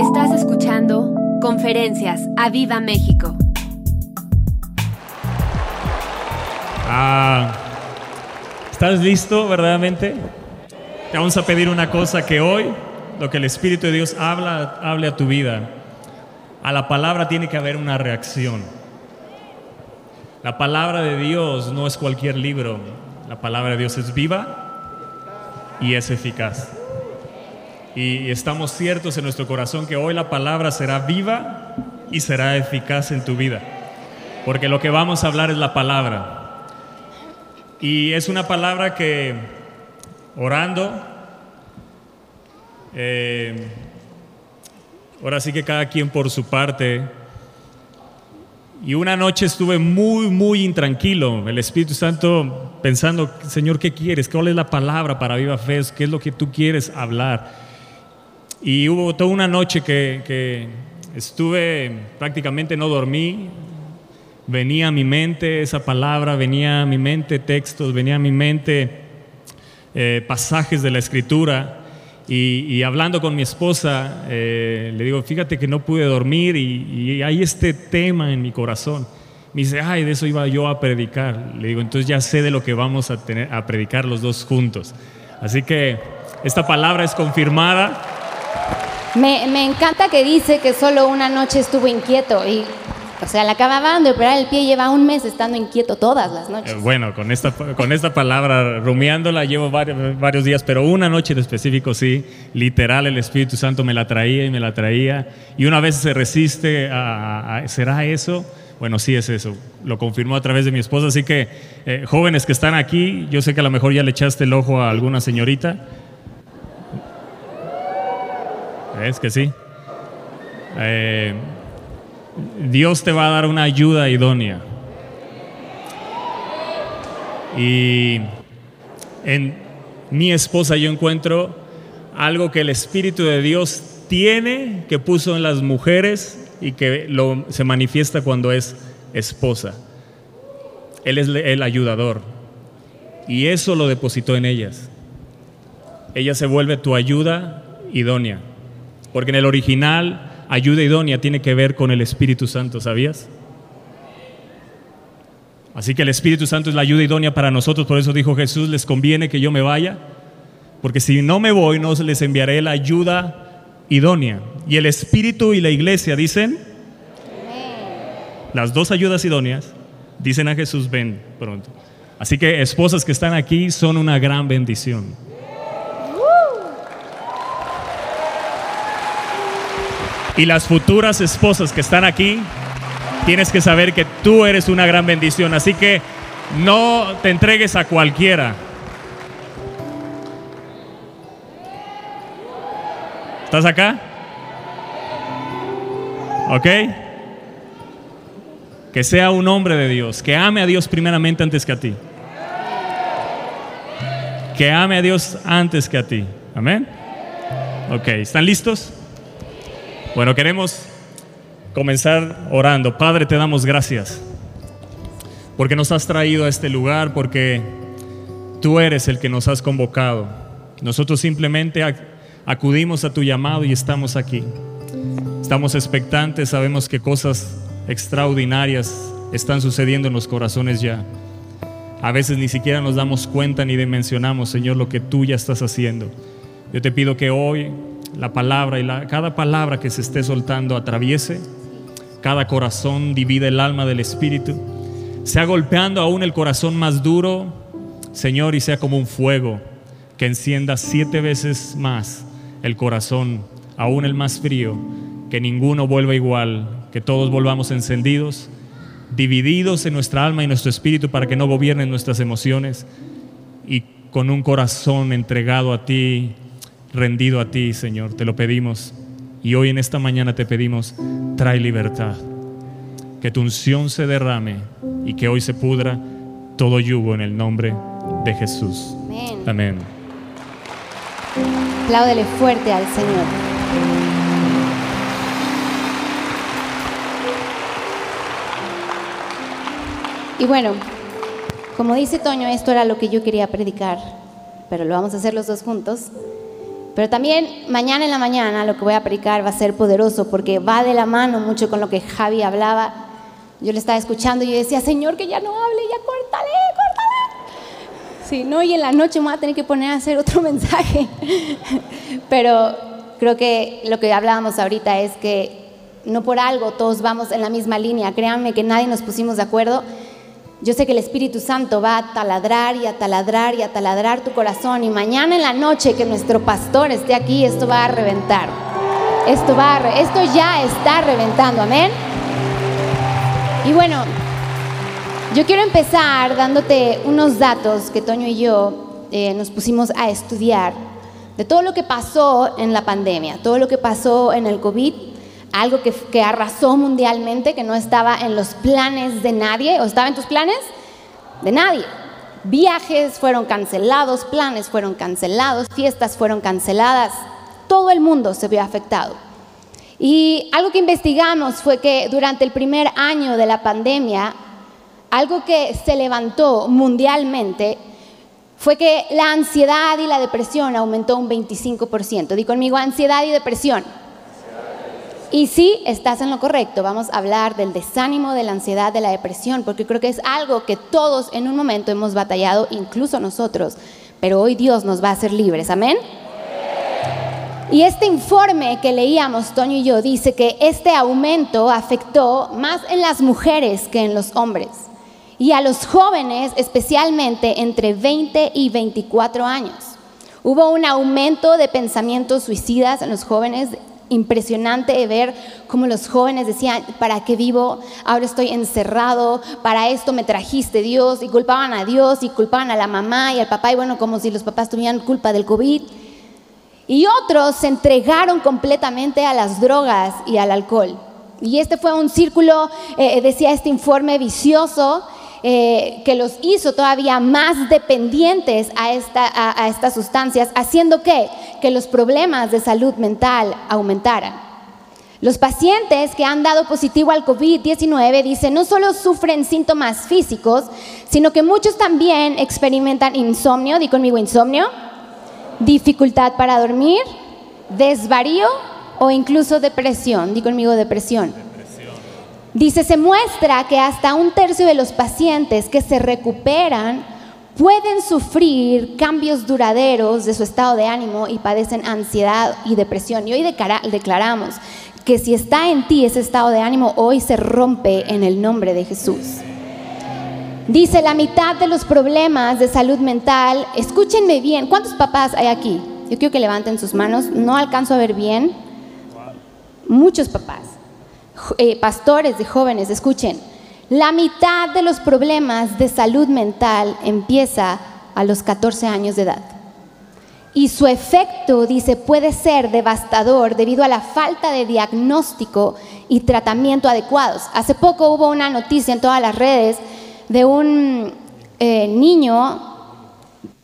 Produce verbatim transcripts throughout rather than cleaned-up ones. Estás escuchando Conferencias a Viva México. Ah, ¿estás listo verdaderamente? Te vamos a pedir una cosa, que hoy lo que el Espíritu de Dios habla, hable a tu vida. A la palabra tiene que haber una reacción. La palabra de Dios no es cualquier libro. La palabra de Dios es viva y es eficaz. Y estamos ciertos en nuestro corazón que hoy la palabra será viva y será eficaz en tu vida. Porque lo que vamos a hablar es la palabra. Y es una palabra que, orando, eh, ahora sí que cada quien por su parte. Y una noche estuve muy, muy intranquilo. El Espíritu Santo pensando, Señor, ¿qué quieres? ¿Cuál es la palabra para Viva Fe? ¿Qué es lo que tú quieres hablar? Y hubo toda una noche que, que estuve, prácticamente no dormí. Venía a mi mente esa palabra, venía a mi mente textos, venía a mi mente eh, pasajes de la Escritura. Y, y hablando con mi esposa, eh, le digo, fíjate que no pude dormir y, y hay este tema en mi corazón. Me dice, ay, de eso iba yo a predicar. Le digo, entonces ya sé de lo que vamos a, tener, a predicar los dos juntos. Así que esta palabra es confirmada. Me, me encanta que dice que solo una noche estuvo inquieto y, o sea, le acababan de operar el pie y lleva un mes estando inquieto todas las noches. Eh, bueno, con esta, con esta palabra, rumiándola, llevo varios, varios días, pero una noche en específico sí, literal, el Espíritu Santo me la traía y me la traía. Y una vez se resiste a, a, a ¿será eso? Bueno, sí es eso. Lo confirmó a través de mi esposa. Así que, eh, jóvenes que están aquí, yo sé que a lo mejor ya le echaste el ojo a alguna señorita. Es que sí. Eh, Dios te va a dar una ayuda idónea. Y en mi esposa yo encuentro algo que el Espíritu de Dios tiene, que puso en las mujeres y que lo, se manifiesta cuando es esposa. Él es el ayudador. Y eso lo depositó en ellas. Ella se vuelve tu ayuda idónea. Porque en el original, ayuda idónea tiene que ver con el Espíritu Santo, ¿sabías? Así que el Espíritu Santo es la ayuda idónea para nosotros. Por eso dijo Jesús, les conviene que yo me vaya, porque si no me voy, no les enviaré la ayuda idónea. Y el Espíritu y la iglesia dicen, las dos ayudas idóneas, dicen a Jesús, ven pronto. Así que esposas que están aquí son una gran bendición. Y las futuras esposas que están aquí, tienes que saber que tú eres una gran bendición. Así que no te entregues a cualquiera. ¿Estás acá? ¿Ok? Que sea un hombre de Dios, que ame a Dios primeramente antes que a ti. Que ame a Dios antes que a ti. ¿Amén? Ok, ¿están listos? Bueno, queremos comenzar orando. Padre, te damos gracias porque nos has traído a este lugar, porque tú eres el que nos has convocado. Nosotros simplemente acudimos a tu llamado y estamos aquí. Estamos expectantes, sabemos que cosas extraordinarias están sucediendo en los corazones ya. A veces ni siquiera nos damos cuenta ni dimensionamos, Señor, lo que tú ya estás haciendo. Yo te pido que hoy la palabra y la, cada palabra que se esté soltando atraviese cada corazón, divida el alma del espíritu, sea golpeando aún el corazón más duro, Señor, y sea como un fuego que encienda siete veces más el corazón, aún el más frío, que ninguno vuelva igual, que todos volvamos encendidos, divididos en nuestra alma y nuestro espíritu, para que no gobiernen nuestras emociones, y con un corazón entregado a ti, rendido a ti, Señor. Te lo pedimos y hoy en esta mañana te pedimos, trae libertad, que tu unción se derrame y que hoy se pudra todo yugo en el nombre de Jesús. Amén. Amén. Apláudele fuerte al Señor. Y bueno, como dice Toño, esto era lo que yo quería predicar, pero lo vamos a hacer los dos juntos. Pero también mañana en la mañana lo que voy a predicar va a ser poderoso porque va de la mano mucho con lo que Javi hablaba. Yo le estaba escuchando y yo decía, Señor, que ya no hable, ya córtale, córtale. Sí, no, y en la noche me voy a tener que poner a hacer otro mensaje. Pero creo que lo que hablábamos ahorita es que no por algo todos vamos en la misma línea. Créanme que nadie nos pusimos de acuerdo. Yo sé que el Espíritu Santo va a taladrar y a taladrar y a taladrar tu corazón. Y mañana en la noche que nuestro pastor esté aquí, esto va a reventar. Esto, va a re- esto ya está reventando, amén. Y bueno, yo quiero empezar dándote unos datos que Toño y yo eh, nos pusimos a estudiar de todo lo que pasó en la pandemia, todo lo que pasó en el COVID. Algo que, que arrasó mundialmente, que no estaba en los planes de nadie, o estaba en tus planes de nadie. Viajes fueron cancelados, planes fueron cancelados, fiestas fueron canceladas. Todo el mundo se vio afectado. Y algo que investigamos fue que durante el primer año de la pandemia, algo que se levantó mundialmente fue que la ansiedad y la depresión aumentó un veinticinco por ciento. Di conmigo, ansiedad y depresión. Y sí, estás en lo correcto. Vamos a hablar del desánimo, de la ansiedad, de la depresión, porque creo que es algo que todos en un momento hemos batallado, incluso nosotros. Pero hoy Dios nos va a hacer libres, ¿amén? Sí. Y este informe que leíamos, Toño y yo, dice que este aumento afectó más en las mujeres que en los hombres. Y a los jóvenes, especialmente entre veinte y veinticuatro años. Hubo un aumento de pensamientos suicidas en los jóvenes. Impresionante ver cómo los jóvenes decían, ¿para qué vivo? Ahora estoy encerrado, para esto me trajiste Dios, y culpaban a Dios, y culpaban a la mamá y al papá, y bueno, como si los papás tuvieran culpa del COVID. Y otros se entregaron completamente a las drogas y al alcohol. Y este fue un círculo, eh, decía este informe vicioso, eh, que los hizo todavía más dependientes a, esta, a, a estas sustancias, haciendo que, que los problemas de salud mental aumentaran. Los pacientes que han dado positivo al COVID diecinueve, dicen, no solo sufren síntomas físicos, sino que muchos también experimentan insomnio, di conmigo insomnio, dificultad para dormir, desvarío o incluso depresión, di conmigo depresión. Dice, se muestra que hasta un tercio de los pacientes que se recuperan pueden sufrir cambios duraderos de su estado de ánimo y padecen ansiedad y depresión. Y hoy declaramos que si está en ti ese estado de ánimo, hoy se rompe en el nombre de Jesús. Dice, la mitad de los problemas de salud mental, escúchenme bien, ¿cuántos papás hay aquí? Yo quiero que levanten sus manos, no alcanzo a ver bien. Muchos papás. Eh, pastores de jóvenes, escuchen, la mitad de los problemas de salud mental empieza a los catorce años de edad. Y su efecto, dice, puede ser devastador debido a la falta de diagnóstico y tratamiento adecuados. Hace poco hubo una noticia en todas las redes de un eh, niño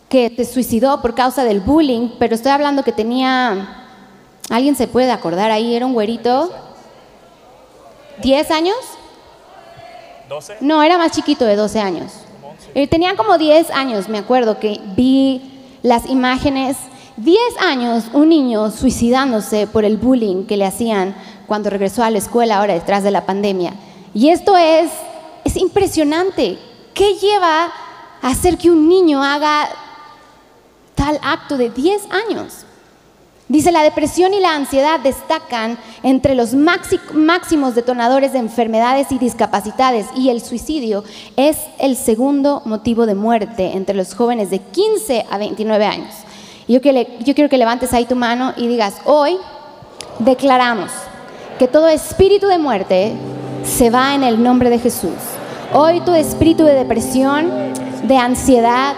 que se suicidó por causa del bullying, pero estoy hablando que tenía, alguien se puede acordar ahí, era un güerito. ¿diez años? ¿doce? No, era más chiquito, de doce años. Eh, tenía como diez años, me acuerdo que vi las imágenes. diez años, un niño suicidándose por el bullying que le hacían cuando regresó a la escuela, ahora detrás de la pandemia. Y esto es, es impresionante. ¿Qué lleva a hacer que un niño haga tal acto de diez años? Dice, la depresión y la ansiedad destacan entre los máximos detonadores de enfermedades y discapacidades, y el suicidio es el segundo motivo de muerte entre los jóvenes de quince a veintinueve años. Yo, que le, yo quiero que levantes ahí tu mano y digas, hoy declaramos que todo espíritu de muerte se va en el nombre de Jesús. Hoy tu espíritu de depresión, de ansiedad,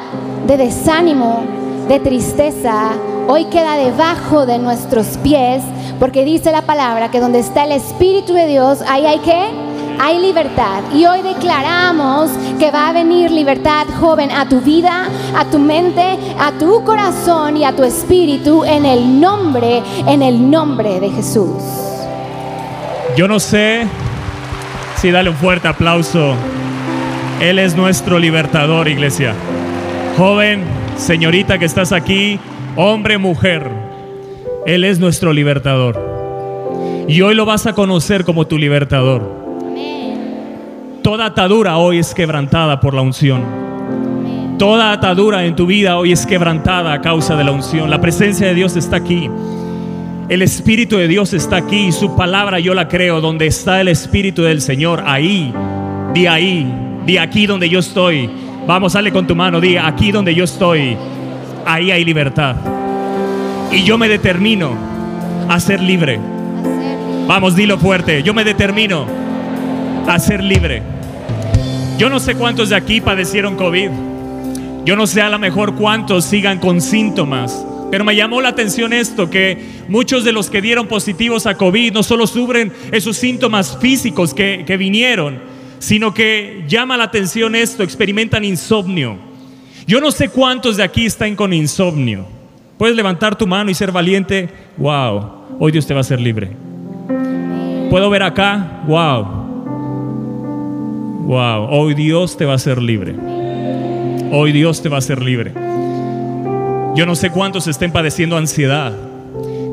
de desánimo, de tristeza, hoy queda debajo de nuestros pies, porque dice la palabra que donde está el Espíritu de Dios, ahí hay ¿qué? Hay libertad. Y hoy declaramos que va a venir libertad, joven, a tu vida, a tu mente, a tu corazón y a tu espíritu, en el nombre, en el nombre de Jesús. Yo no sé si dale un fuerte aplauso. Él es nuestro libertador, iglesia. Joven, señorita que estás aquí, hombre, mujer, Él es nuestro libertador. Y hoy lo vas a conocer como tu libertador. Amén. Toda atadura hoy es quebrantada por la unción. Amén. Toda atadura en tu vida hoy es quebrantada a causa de la unción. La presencia de Dios está aquí. El Espíritu de Dios está aquí. Y su palabra yo la creo. Donde está el Espíritu del Señor, ahí, di ahí, di aquí donde yo estoy. Vamos, dale con tu mano, di aquí donde yo estoy. Ahí hay libertad. Y yo me determino a ser libre. Vamos, dilo fuerte. Yo me determino a ser libre. Yo no sé cuántos de aquí padecieron COVID. Yo no sé a lo mejor cuántos sigan con síntomas. Pero me llamó la atención esto, que muchos de los que dieron positivos a COVID no solo sufren esos síntomas físicos que, que vinieron, sino que llama la atención esto, experimentan insomnio. Yo no sé cuántos de aquí están con insomnio. Puedes levantar tu mano y ser valiente. Wow, hoy Dios te va a hacer libre. Puedo ver acá. Wow, wow, hoy Dios te va a hacer libre. Hoy Dios te va a hacer libre. Yo no sé cuántos estén padeciendo ansiedad.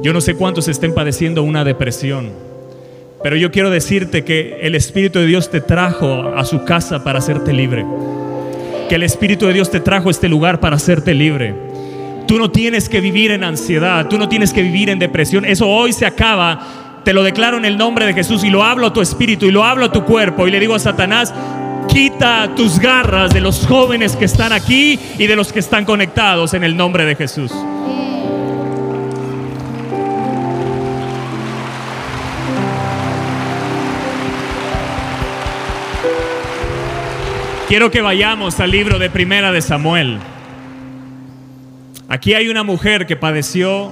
Yo no sé cuántos estén padeciendo una depresión. Pero yo quiero decirte que el Espíritu de Dios te trajo a su casa para hacerte libre. Que el Espíritu de Dios te trajo a este lugar para hacerte libre. Tú no tienes que vivir en ansiedad. Tú no tienes que vivir en depresión. Eso hoy se acaba. Te lo declaro en el nombre de Jesús. Y lo hablo a tu espíritu. Y lo hablo a tu cuerpo. Y le digo a Satanás: quita tus garras de los jóvenes que están aquí y de los que están conectados en el nombre de Jesús. Quiero que vayamos al libro de Primera de Samuel. Aquí hay una mujer que padeció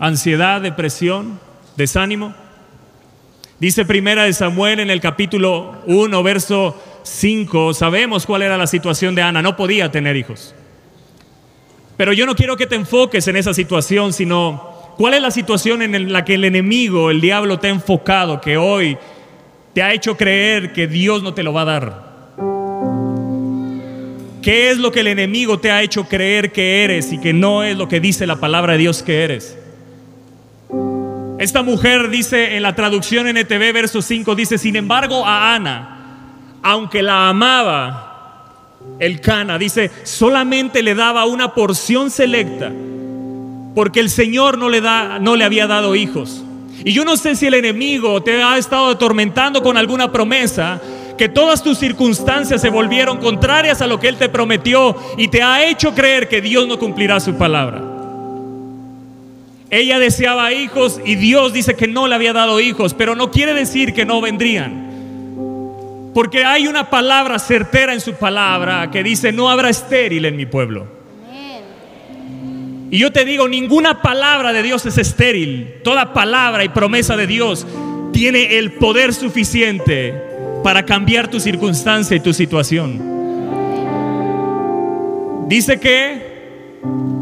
ansiedad, depresión, desánimo. Dice Primera de Samuel en el capítulo uno, verso cinco. Sabemos cuál era la situación de Ana. No podía tener hijos. Pero yo no quiero que te enfoques en esa situación, sino cuál es la situación en la que el enemigo, el diablo, te ha enfocado, que hoy te ha hecho creer que Dios no te lo va a dar. ¿Qué es lo que el enemigo te ha hecho creer que eres y que no es lo que dice la palabra de Dios que eres? Esta mujer dice en la traducción N T V, verso cinco, dice: sin embargo a Ana, aunque la amaba Elcana, dice, solamente le daba una porción selecta, porque el Señor no le, da, no le había dado hijos. Y yo no sé si el enemigo te ha estado atormentando con alguna promesa, que todas tus circunstancias se volvieron contrarias a lo que Él te prometió y te ha hecho creer que Dios no cumplirá su palabra. Ella deseaba hijos y Dios dice que no le había dado hijos, pero no quiere decir que no vendrían, porque hay una palabra certera en su palabra que dice: no habrá estéril en mi pueblo. Y yo te digo, ninguna palabra de Dios es estéril. Toda palabra y promesa de Dios tiene el poder suficiente para cambiar tu circunstancia y tu situación. Dice que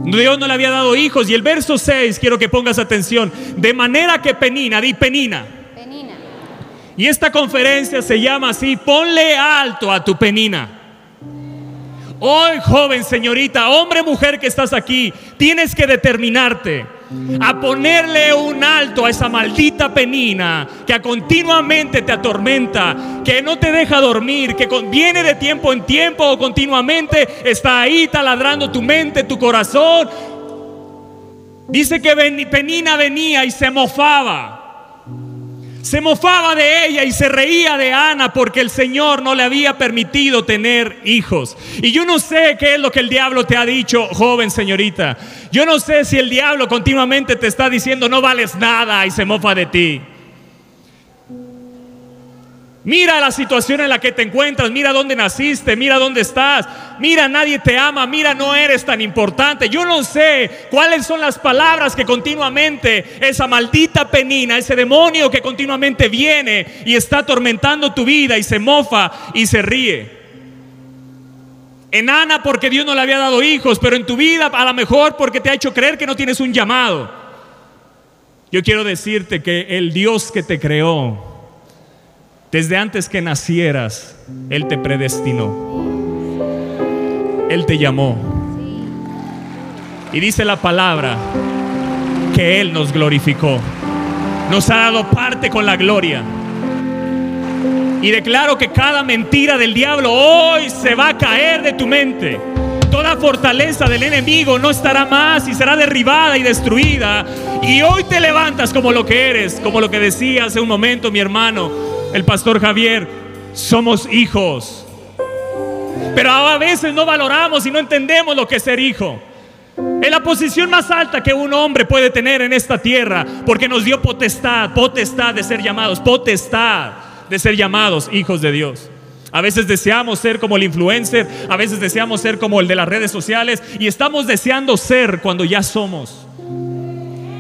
Dios no le había dado hijos. Y el verso seis, quiero que pongas atención. De manera que Penina, di Penina, Penina. Y esta conferencia se llama así: ponle alto a tu Penina. Hoy, joven, señorita, hombre, mujer que estás aquí, tienes que determinarte a ponerle un alto a esa maldita Penina que continuamente te atormenta, que no te deja dormir, que viene de tiempo en tiempo o continuamente está ahí taladrando tu mente, tu corazón. Dice que Penina venía y se mofaba. Se mofaba de ella y se reía de Ana, porque el Señor no le había permitido tener hijos. Y yo no sé qué es lo que el diablo te ha dicho, joven, señorita. Yo no sé si el diablo continuamente te está diciendo: no vales nada, y se mofa de ti. Mira la situación en la que te encuentras, mira dónde naciste, mira dónde estás, mira nadie te ama, mira no eres tan importante. Yo no sé cuáles son las palabras que continuamente esa maldita Penina, ese demonio que continuamente viene y está atormentando tu vida y se mofa y se ríe. En Ana, porque Dios no le había dado hijos, pero en tu vida a lo mejor porque te ha hecho creer que no tienes un llamado. Yo quiero decirte que el Dios que te creó, desde antes que nacieras, Él te predestinó. Él te llamó. Y dice la palabra que Él nos glorificó, nos ha dado parte con la gloria. Y declaro que cada mentira del diablo hoy se va a caer de tu mente. Toda fortaleza del enemigo no estará más y será derribada y destruida. Y hoy te levantas como lo que eres, como lo que decía hace un momento mi hermano, el pastor Javier. Somos hijos. Pero a veces no valoramos y no entendemos lo que es ser hijo. Es la posición más alta que un hombre puede tener en esta tierra, porque nos dio potestad, potestad de ser llamados, potestad de ser llamados hijos de Dios. A veces deseamos ser como el influencer, a veces deseamos ser como el de las redes sociales, y estamos deseando ser cuando ya somos.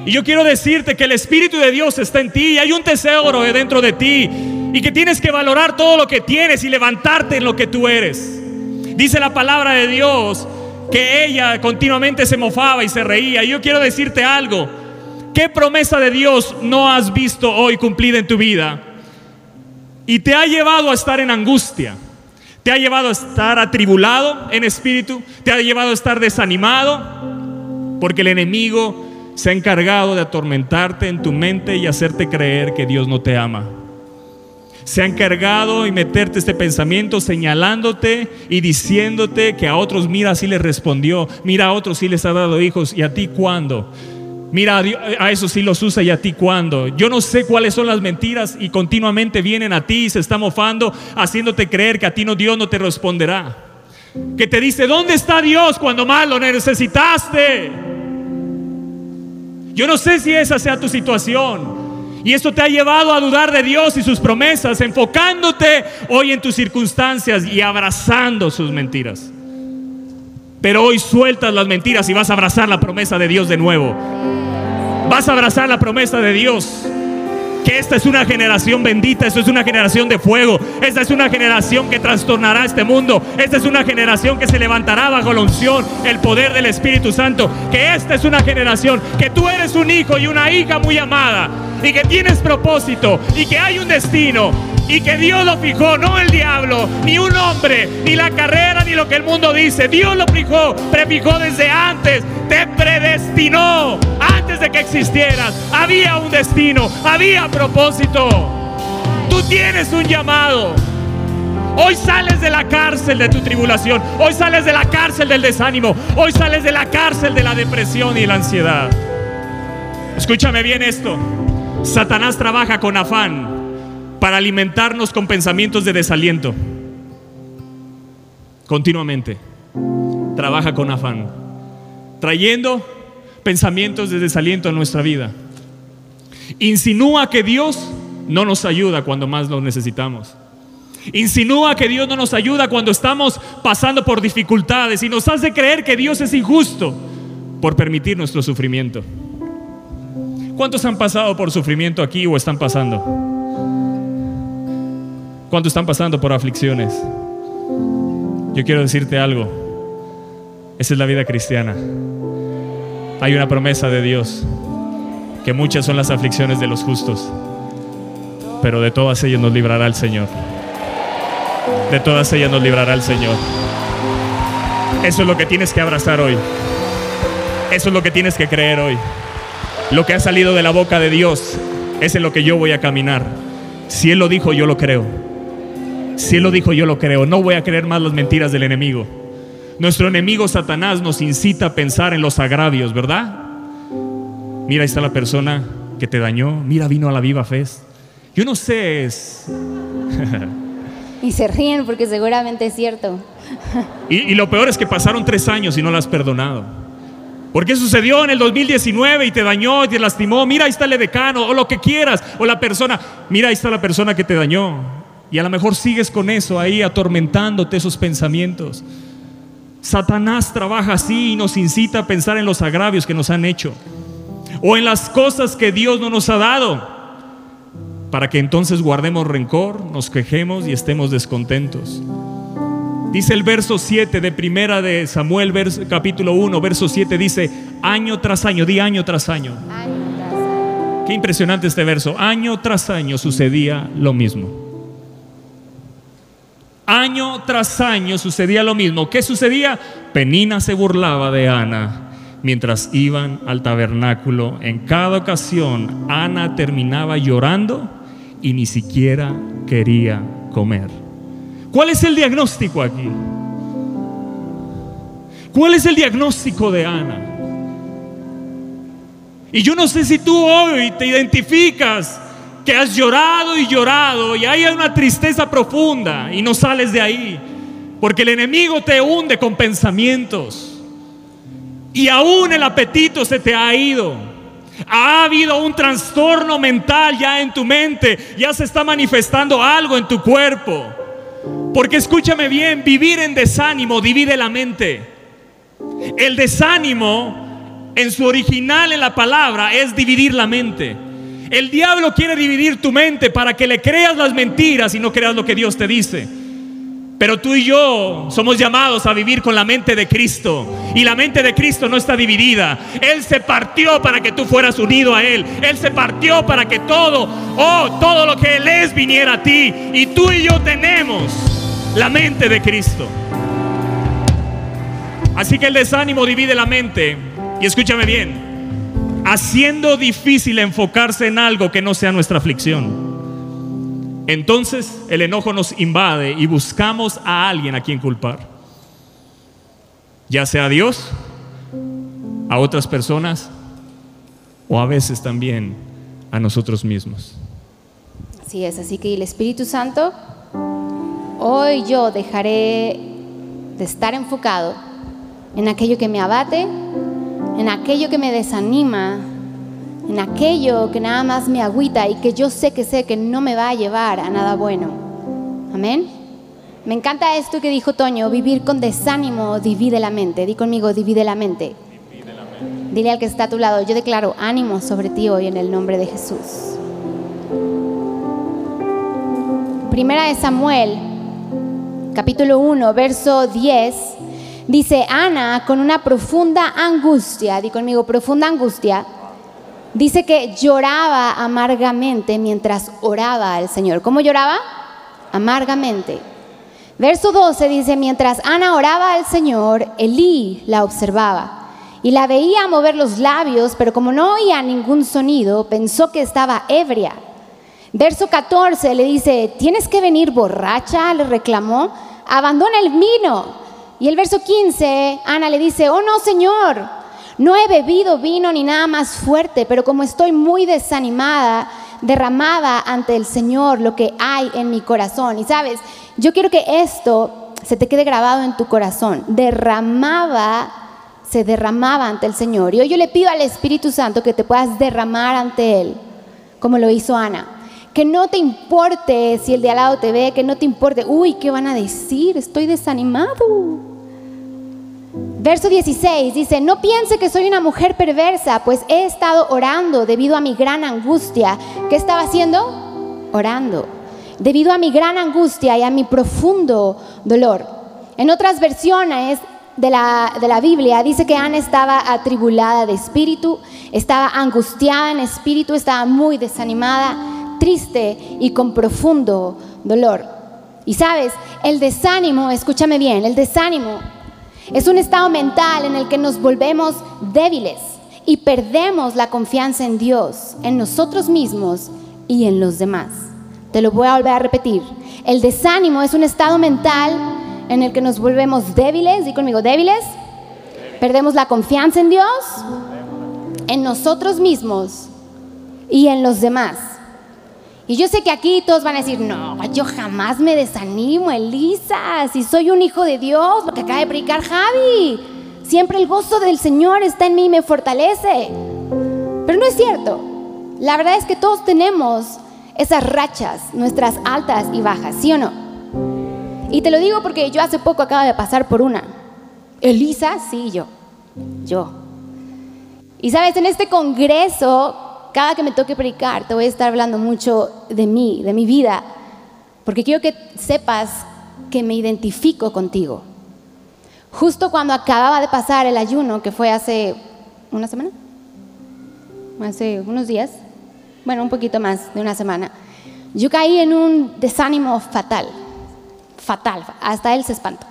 Y yo quiero decirte que el Espíritu de Dios está en ti, y hay un tesoro dentro de ti, y que tienes que valorar todo lo que tienes y levantarte en lo que tú eres. Dice la palabra de Dios que ella continuamente se mofaba y se reía. Y yo quiero decirte algo: ¿qué promesa de Dios no has visto hoy cumplida en tu vida? Y te ha llevado a estar en angustia, te ha llevado a estar atribulado en espíritu, te ha llevado a estar desanimado, porque el enemigo se ha encargado de atormentarte en tu mente y hacerte creer que Dios no te ama. Se ha encargado de meterte este pensamiento, señalándote y diciéndote que a otros mira si les respondió, mira a otros si les ha dado hijos, ¿y a ti cuándo? Mira, a, Dios, a eso sí los usa, y a ti cuándo. Yo no sé cuáles son las mentiras, y continuamente vienen a ti y se están mofando, haciéndote creer que a ti no, Dios no te responderá. Que te dice: ¿dónde está Dios cuando más lo necesitaste? Yo no sé si esa sea tu situación, y esto te ha llevado a dudar de Dios y sus promesas, enfocándote hoy en tus circunstancias y abrazando sus mentiras. Pero hoy sueltas las mentiras y vas a abrazar la promesa de Dios de nuevo. Vas a abrazar la promesa de Dios, que esta es una generación bendita, esta es una generación de fuego, esta es una generación que trastornará este mundo, esta es una generación que se levantará bajo la unción, el poder del Espíritu Santo, que esta es una generación, que tú eres un hijo y una hija muy amada, y que tienes propósito, y que hay un destino, y que Dios lo fijó, no el diablo, ni un hombre, ni la carrera, ni lo que el mundo dice. Dios lo fijó, prefijó desde antes, te predestinó antes de que existieras. Había un destino, había propósito. Tú tienes un llamado. Hoy sales de la cárcel de tu tribulación, hoy sales de la cárcel del desánimo, hoy sales de la cárcel de la depresión y la ansiedad. Escúchame bien esto: Satanás trabaja con afán para alimentarnos con pensamientos de desaliento. Continuamente trabaja con afán, trayendo pensamientos de desaliento a nuestra vida. Insinúa que Dios no nos ayuda cuando más lo necesitamos. Insinúa que Dios no nos ayuda cuando estamos pasando por dificultades, y nos hace creer que Dios es injusto por permitir nuestro sufrimiento. ¿Cuántos han pasado por sufrimiento aquí o están pasando? ¿Cuántos están pasando por aflicciones? Yo quiero decirte algo: esa es la vida cristiana. Hay una promesa de Dios, que muchas son las aflicciones de los justos, pero de todas ellas nos librará el Señor. De todas ellas nos librará el Señor. Eso es lo que tienes que abrazar hoy. Eso es lo que tienes que creer hoy. Lo que ha salido de la boca de Dios es en lo que yo voy a caminar. Si Él lo dijo, yo lo creo. Si Él lo dijo, yo lo creo. No voy a creer más las mentiras del enemigo. Nuestro enemigo Satanás nos incita a pensar en los agravios, ¿verdad? Mira, ahí está la persona que te dañó. Mira, vino a la Viva Fe. Yo no sé. Es... Y se ríen porque seguramente es cierto. y, y lo peor es que pasaron tres años y no la has perdonado. Porque sucedió en el dos mil diecinueve y te dañó y te lastimó. Mira, ahí está el decano, o lo que quieras, o la persona. Mira, ahí está la persona que te dañó. Y a lo mejor sigues con eso ahí, atormentándote esos pensamientos. Satanás trabaja así y nos incita a pensar en los agravios que nos han hecho, o en las cosas que Dios no nos ha dado, para que entonces guardemos rencor, nos quejemos y estemos descontentos. Dice el verso siete de Primera de Samuel, verso, capítulo uno, verso siete, dice: año tras año, di año tras año. Año tras año. Qué impresionante este verso. Año tras año sucedía lo mismo. Año tras año sucedía lo mismo. ¿Qué sucedía? Penina se burlaba de Ana. mientras iban al tabernáculo. En cada ocasión, Ana terminaba llorando y ni siquiera quería comer. ¿Cuál es el diagnóstico aquí? ¿Cuál es el diagnóstico de Ana? Y yo no sé si tú hoy te identificas que has llorado y llorado y hay una tristeza profunda y no sales de ahí, porque el enemigo te hunde con pensamientos y aún el apetito se te ha ido. Ha habido un trastorno mental ya en tu mente, ya se está manifestando algo en tu cuerpo. Porque escúchame bien, vivir en desánimo divide la mente. El desánimo en su original en la palabra es dividir la mente. El diablo quiere dividir tu mente para que le creas las mentiras y no creas lo que Dios te dice. Pero tú y yo somos llamados a vivir con la mente de Cristo. Y la mente de Cristo no está dividida. Él se partió para que tú fueras unido a Él. Él se partió para que todo, oh, todo lo que Él es viniera a ti. Y tú y yo tenemos la mente de Cristo. Así que el desánimo divide la mente. Y escúchame bien, haciendo difícil enfocarse en algo que no sea nuestra aflicción. Entonces el enojo nos invade y buscamos a alguien a quien culpar, ya sea a Dios, a otras personas o a veces también a nosotros mismos. Así es, así que el Espíritu Santo, hoy yo dejaré de estar enfocado en aquello que me abate, en aquello que me desanima, en aquello que nada más me agüita y que yo sé que sé que no me va a llevar a nada bueno. Amén. Me encanta esto que dijo Toño, vivir con desánimo divide la mente. Di conmigo, divide la mente. Divide la mente. Dile al que está a tu lado, yo declaro ánimo sobre ti hoy en el nombre de Jesús. Primera de Samuel, capítulo uno, verso diez. Dice, Ana, con una profunda angustia, di conmigo, profunda angustia, dice que lloraba amargamente mientras oraba al Señor. ¿Cómo lloraba? Amargamente. Verso doce dice, mientras Ana oraba al Señor, Elí la observaba y la veía mover los labios, pero como no oía ningún sonido, pensó que estaba ebria. Verso catorce le dice, ¿tienes que venir borracha?, le reclamó, abandona el vino. Y el verso quince, Ana le dice, oh no, Señor, no he bebido vino ni nada más fuerte, pero como estoy muy desanimada, derramaba ante el Señor lo que hay en mi corazón. Y sabes, yo quiero que esto se te quede grabado en tu corazón. Derramaba, se derramaba ante el Señor. Y hoy yo le pido al Espíritu Santo que te puedas derramar ante Él, como lo hizo Ana. Que no te importe si el de al lado te ve, que no te importe, uy, ¿qué van a decir? Estoy desanimado. Verso dieciséis dice, no piense que soy una mujer perversa, pues he estado orando debido a mi gran angustia. ¿Qué estaba haciendo? Orando. Debido a mi gran angustia y a mi profundo dolor. En otras versiones de la, de la Biblia dice que Ana estaba atribulada de espíritu, estaba angustiada en espíritu, estaba muy desanimada, triste y con profundo dolor. Y sabes, el desánimo, escúchame bien, el desánimo es un estado mental en el que nos volvemos débiles y perdemos la confianza en Dios, en nosotros mismos y en los demás. Te lo voy a volver a repetir. El desánimo es un estado mental en el que nos volvemos débiles, di conmigo, débiles, perdemos la confianza en Dios, en nosotros mismos y en los demás. Y yo sé que aquí todos van a decir, no, yo jamás me desanimo, Elisa, si soy un hijo de Dios, lo que acaba de predicar Javi. Siempre el gozo del Señor está en mí y me fortalece. Pero no es cierto. La verdad es que todos tenemos esas rachas, nuestras altas y bajas, ¿sí o no? Y te lo digo porque yo hace poco acabo de pasar por una. Elisa, sí, yo. Yo. Y sabes, en este congreso, cada que me toque predicar, te voy a estar hablando mucho de mí, de mi vida, porque quiero que sepas que me identifico contigo. Justo cuando acababa de pasar el ayuno, que fue hace una semana, hace unos días, bueno, un poquito más de una semana, yo caí en un desánimo fatal, fatal, hasta él se espantó.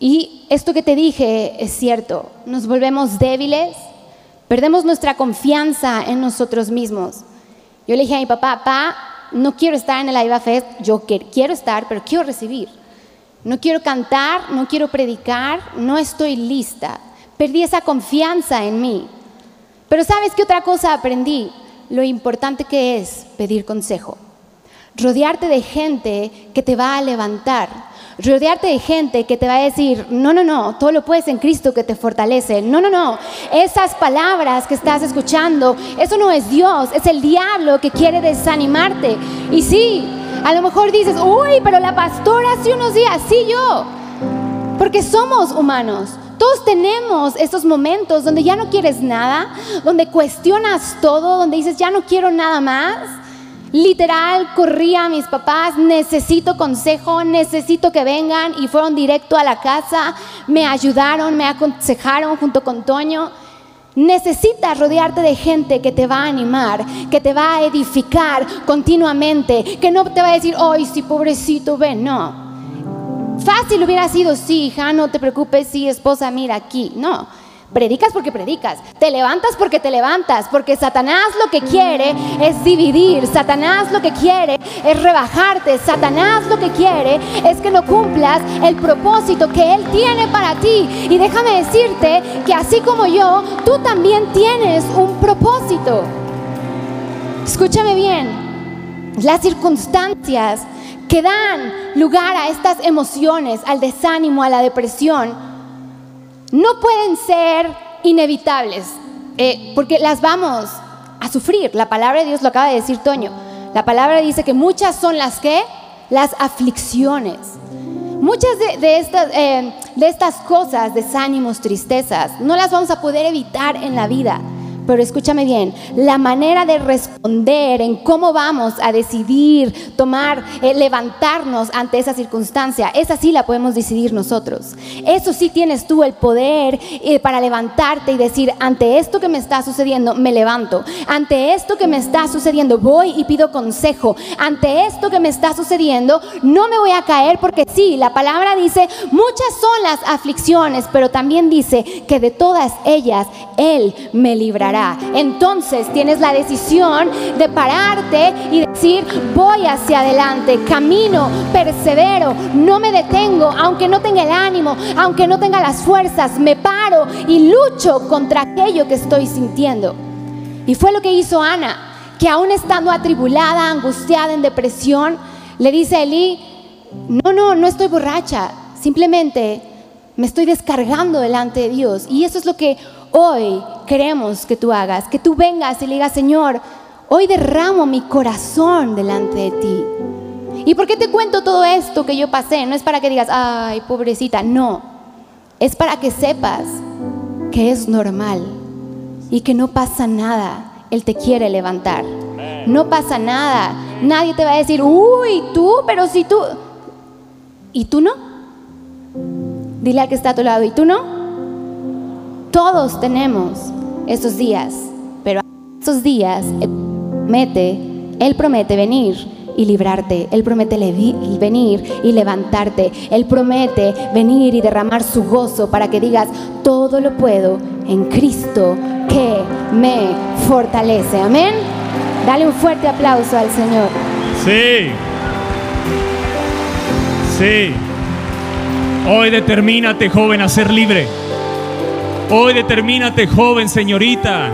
Y esto que te dije es cierto, nos volvemos débiles, perdemos nuestra confianza en nosotros mismos. Yo le dije a mi papá, papá, no quiero estar en el Viva Fest, yo quiero estar, pero quiero recibir. No quiero cantar, no quiero predicar, no estoy lista. Perdí esa confianza en mí. Pero ¿sabes qué otra cosa aprendí? Lo importante que es pedir consejo. Rodearte de gente que te va a levantar. Rodearte de gente que te va a decir, no, no, no, todo lo puedes en Cristo que te fortalece. No, no, no, esas palabras que estás escuchando, eso no es Dios, es el diablo que quiere desanimarte. Y sí, a lo mejor dices, uy, pero la pastora hace unos días, sí yo. Porque somos humanos. Todos tenemos estos momentos donde ya no quieres nada, donde cuestionas todo, donde dices, ya no quiero nada más. Literal, corrí a mis papás, necesito consejo, necesito que vengan, y fueron directo a la casa, me ayudaron, me aconsejaron junto con Toño. Necesitas rodearte de gente que te va a animar, que te va a edificar continuamente, que no te va a decir, ay, sí, pobrecito, ven, no. Fácil hubiera sido, sí, hija, no te preocupes, sí, esposa, mira aquí, no. Predicas porque predicas, te levantas porque te levantas, porque Satanás lo que quiere es dividir, Satanás lo que quiere es rebajarte, Satanás lo que quiere es que no cumplas el propósito que él tiene para ti. Y déjame decirte que así como yo, tú también tienes un propósito. Escúchame bien, las circunstancias que dan lugar a estas emociones, al desánimo, a la depresión, no pueden ser inevitables, eh, porque las vamos a sufrir. La palabra de Dios lo acaba de decir Toño. La palabra dice que muchas son las que, las aflicciones. Muchas de, de, estas, eh, de estas cosas, desánimos, tristezas, no las vamos a poder evitar en la vida. Pero escúchame bien, la manera de responder en cómo vamos a decidir, tomar, eh, levantarnos ante esa circunstancia, esa sí la podemos decidir nosotros. Eso sí tienes tú el poder eh, para levantarte y decir, ante esto que me está sucediendo, me levanto. Ante esto que me está sucediendo, voy y pido consejo. Ante esto que me está sucediendo, no me voy a caer, porque sí, la palabra dice, muchas son las aflicciones, pero también dice que de todas ellas, Él me librará. Entonces tienes la decisión de pararte y decir, voy hacia adelante, camino, persevero, no me detengo, aunque no tenga el ánimo, aunque no tenga las fuerzas, me paro y lucho contra aquello que estoy sintiendo. Y fue lo que hizo Ana, que aún estando atribulada, angustiada, en depresión, le dice a Elí, no, no, no estoy borracha, simplemente me estoy descargando delante de Dios. Y eso es lo que hoy queremos que tú hagas, que tú vengas y le digas, Señor, hoy derramo mi corazón delante de ti. ¿Y por qué te cuento todo esto que yo pasé? No es para que digas, ay, pobrecita, no. Es para que sepas que es normal y que no pasa nada. Él te quiere levantar. No pasa nada. Nadie te va a decir, uy, tú, pero si tú... ¿Y tú no? Dile al que está a tu lado, ¿y tú no? Todos tenemos esos días, pero esos días Él promete, Él promete venir y librarte. Él promete venir y levantarte. Él promete venir y derramar su gozo para que digas, todo lo puedo en Cristo que me fortalece. Amén. Dale un fuerte aplauso al Señor. Sí. Sí. Hoy determínate, joven, a ser libre. Hoy determínate, joven, señorita.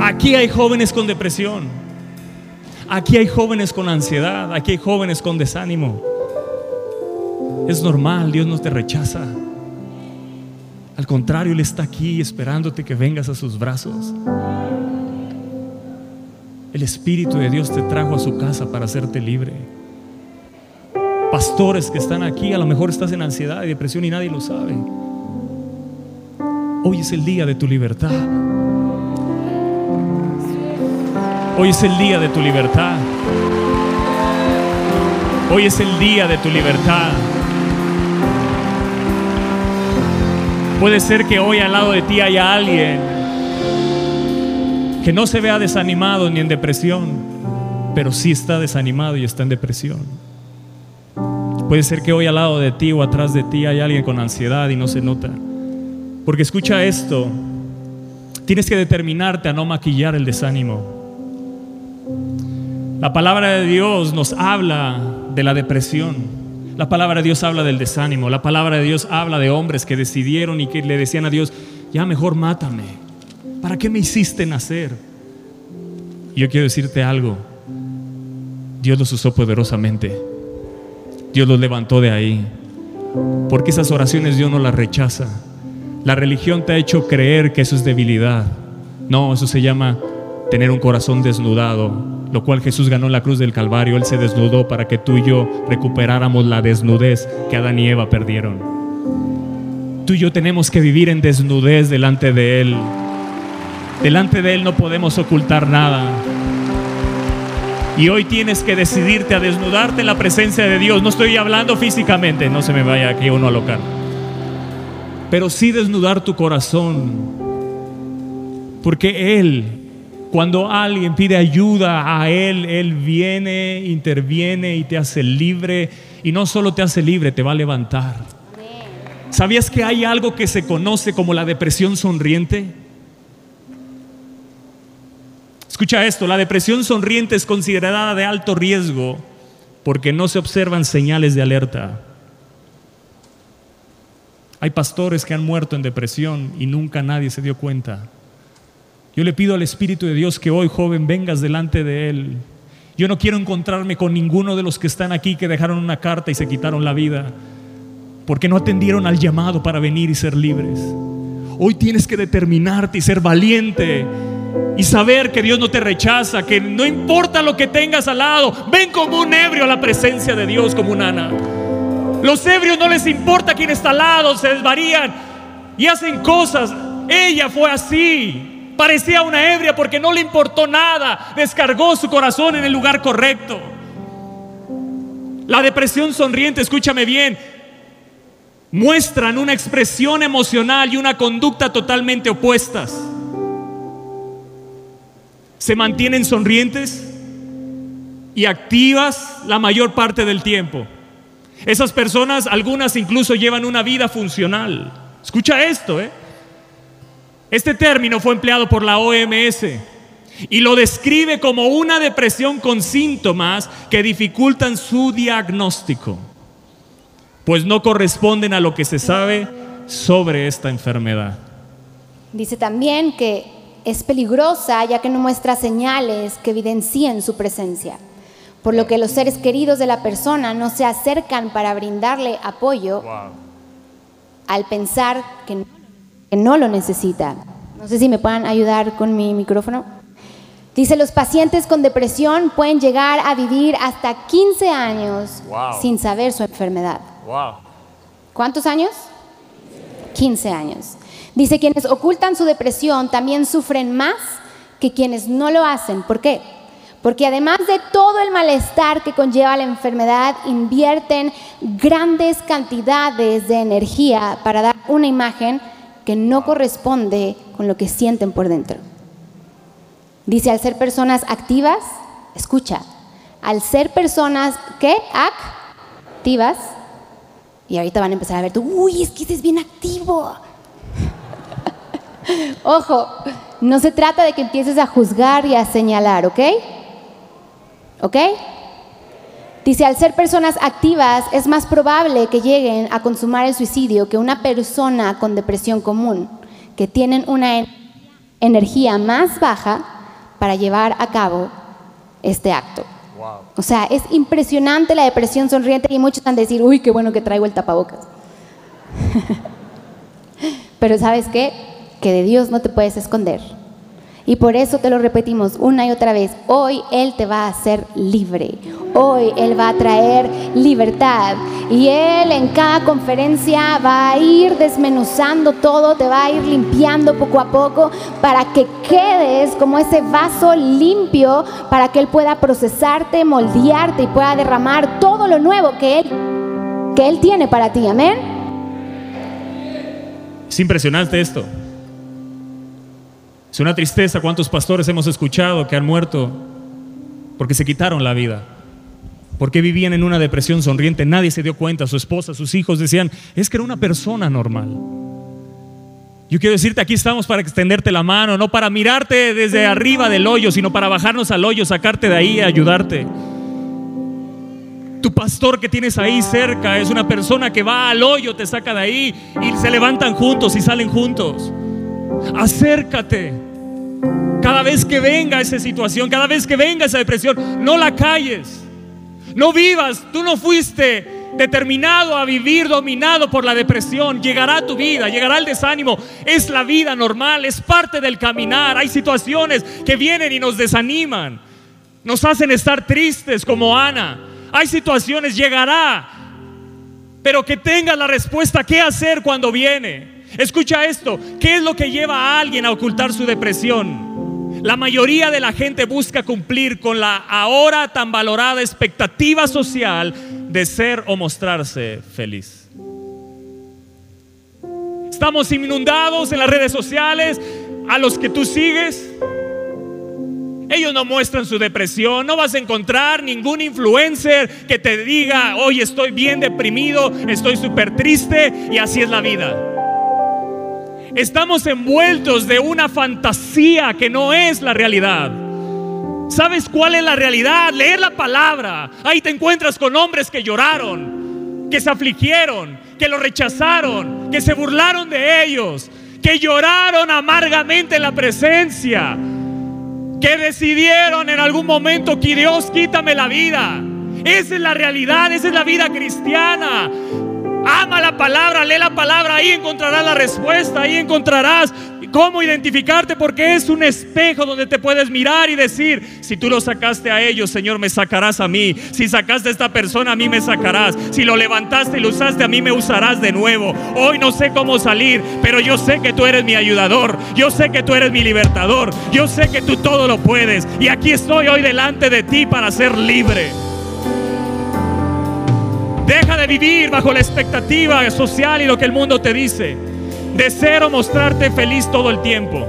Aquí hay jóvenes con depresión. Aquí hay jóvenes con ansiedad. Aquí hay jóvenes con desánimo. Es normal, Dios no te rechaza. Al contrario, Él está aquí esperándote que vengas a sus brazos. El Espíritu de Dios te trajo a su casa para hacerte libre. Pastores que están aquí, a lo mejor estás en ansiedad y depresión y nadie lo sabe. Hoy es el día de tu libertad. Hoy es el día de tu libertad. Hoy es el día de tu libertad. Puede ser que hoy al lado de ti haya alguien que no se vea desanimado ni en depresión, pero sí está desanimado y está en depresión. Puede ser que hoy al lado de ti o atrás de ti hay alguien con ansiedad y no se nota. Porque escucha esto, tienes que determinarte a no maquillar el desánimo. La palabra de Dios nos habla de la depresión. La palabra de Dios habla del desánimo. La palabra de Dios habla de hombres que decidieron y que le decían a Dios: ya mejor mátame, ¿para qué me hiciste nacer? Y yo quiero decirte algo, Dios los usó poderosamente. Dios los levantó de ahí, porque esas oraciones Dios no las rechaza. La religión te ha hecho creer que eso es debilidad. No, eso se llama tener un corazón desnudado, lo cual Jesús ganó en la cruz del Calvario. Él se desnudó para que tú y yo recuperáramos la desnudez que Adán y Eva perdieron. Tú y yo tenemos que vivir en desnudez delante de Él. Delante de Él no podemos ocultar nada. Y hoy tienes que decidirte a desnudarte en la presencia de Dios. No estoy hablando físicamente, no se me vaya aquí uno a locar, pero sí desnudar tu corazón, porque Él, cuando alguien pide ayuda a Él, Él viene, interviene y te hace libre. Y no solo te hace libre, te va a levantar. ¿Sabías que hay algo que se conoce como la depresión sonriente? Escucha esto, la depresión sonriente es considerada de alto riesgo porque no se observan señales de alerta. Hay pastores que han muerto en depresión y nunca nadie se dio cuenta. Yo le pido al Espíritu de Dios que hoy, joven, vengas delante de Él. Yo no quiero encontrarme con ninguno de los que están aquí que dejaron una carta y se quitaron la vida porque no atendieron al llamado para venir y ser libres. Hoy tienes que determinarte y ser valiente y saber que Dios no te rechaza, que no importa lo que tengas al lado. Ven como un ebrio a la presencia de Dios, como un Ana. Los ebrios no les importa quién está al lado, se desvarían y hacen cosas. Ella fue así. Parecía una ebria porque no le importó nada. Descargó su corazón en el lugar correcto. La depresión sonriente, escúchame bien, muestran una expresión emocional y una conducta totalmente opuestas. Se mantienen sonrientes y activas la mayor parte del tiempo. Esas personas, algunas incluso llevan una vida funcional. Escucha esto, eh este término fue empleado por la O M S y lo describe como una depresión con síntomas que dificultan su diagnóstico, pues no corresponden a lo que se sabe sobre esta enfermedad. Dice también que es peligrosa ya que no muestra señales que evidencien su presencia, por lo que los seres queridos de la persona no se acercan para brindarle apoyo. Wow. Al pensar que no que no lo necesita. No sé si me puedan ayudar con mi micrófono. Dice, los pacientes con depresión pueden llegar a vivir hasta quince años. Wow. Sin saber su enfermedad. Wow. ¿Cuántos años? quince años. Dice, quienes ocultan su depresión también sufren más que quienes no lo hacen. ¿Por qué? Porque además de todo el malestar que conlleva la enfermedad, invierten grandes cantidades de energía para dar una imagen que no corresponde con lo que sienten por dentro. Dice, al ser personas activas, escucha, al ser personas ¿qué? Activas. Y ahorita van a empezar a ver tú, uy, es que ese es bien activo. Ojo, no se trata de que empieces a juzgar y a señalar, ¿ok? ¿Ok? Dice, al ser personas activas es más probable que lleguen a consumar el suicidio que una persona con depresión común, que tienen una en- energía más baja para llevar a cabo este acto. Wow. O sea, es impresionante la depresión sonriente y muchos van a decir, uy, qué bueno que traigo el tapabocas. Pero ¿sabes qué? Que de Dios no te puedes esconder. Y por eso te lo repetimos una y otra vez, hoy Él te va a hacer libre, hoy Él va a traer libertad y Él en cada conferencia va a ir desmenuzando todo, te va a ir limpiando poco a poco para que quedes como ese vaso limpio, para que Él pueda procesarte, moldearte y pueda derramar todo lo nuevo que Él, que Él tiene para ti, amén. Es impresionante esto. Es una tristeza cuántos pastores hemos escuchado que han muerto porque se quitaron la vida, porque vivían en una depresión sonriente. Nadie se dio cuenta, su esposa, sus hijos decían, es que era una persona normal. Yo quiero decirte, aquí estamos para extenderte la mano, no para mirarte desde arriba del hoyo, sino para bajarnos al hoyo, sacarte de ahí, ayudarte. Tu pastor que tienes ahí cerca es una persona que va al hoyo, te saca de ahí y se levantan juntos y salen juntos. Acércate. Cada vez que venga esa situación, cada vez que venga esa depresión, no la calles. No vivas, tú no fuiste determinado a vivir dominado por la depresión. Llegará a tu vida, llegará el desánimo. Es la vida normal, es parte del caminar. Hay situaciones que vienen y nos desaniman, nos hacen estar tristes como Ana. Hay situaciones, llegará, pero que tengas la respuesta, ¿qué hacer cuando viene? Escucha esto, ¿qué es lo que lleva a alguien a ocultar su depresión? La mayoría de la gente busca cumplir con la ahora tan valorada expectativa social de ser o mostrarse feliz. Estamos inundados en las redes sociales, a los que tú sigues. Ellos no muestran su depresión. No vas a encontrar ningún influencer que te diga, hoy estoy bien deprimido, estoy súper triste y así es la vida. Estamos envueltos de una fantasía que no es la realidad. ¿Sabes cuál es la realidad? Leer la palabra. Ahí te encuentras con hombres que lloraron, que se afligieron, que lo rechazaron, que se burlaron de ellos, que lloraron amargamente en la presencia, que decidieron en algún momento que Dios, quítame la vida. Esa es la realidad, esa es la vida cristiana. Ama la palabra, lee la palabra, ahí encontrarás la respuesta, ahí encontrarás cómo identificarte, porque es un espejo donde te puedes mirar y decir, si tú lo sacaste a ellos, Señor, me sacarás a mí. Si sacaste a esta persona, a mí me sacarás. Si lo levantaste y lo usaste, a mí me usarás de nuevo. Hoy no sé cómo salir, pero yo sé que tú eres mi ayudador, yo sé que tú eres mi libertador, yo sé que tú todo lo puedes, y aquí estoy hoy delante de ti para ser libre. Deja de vivir bajo la expectativa social y lo que el mundo te dice, de ser o mostrarte feliz todo el tiempo.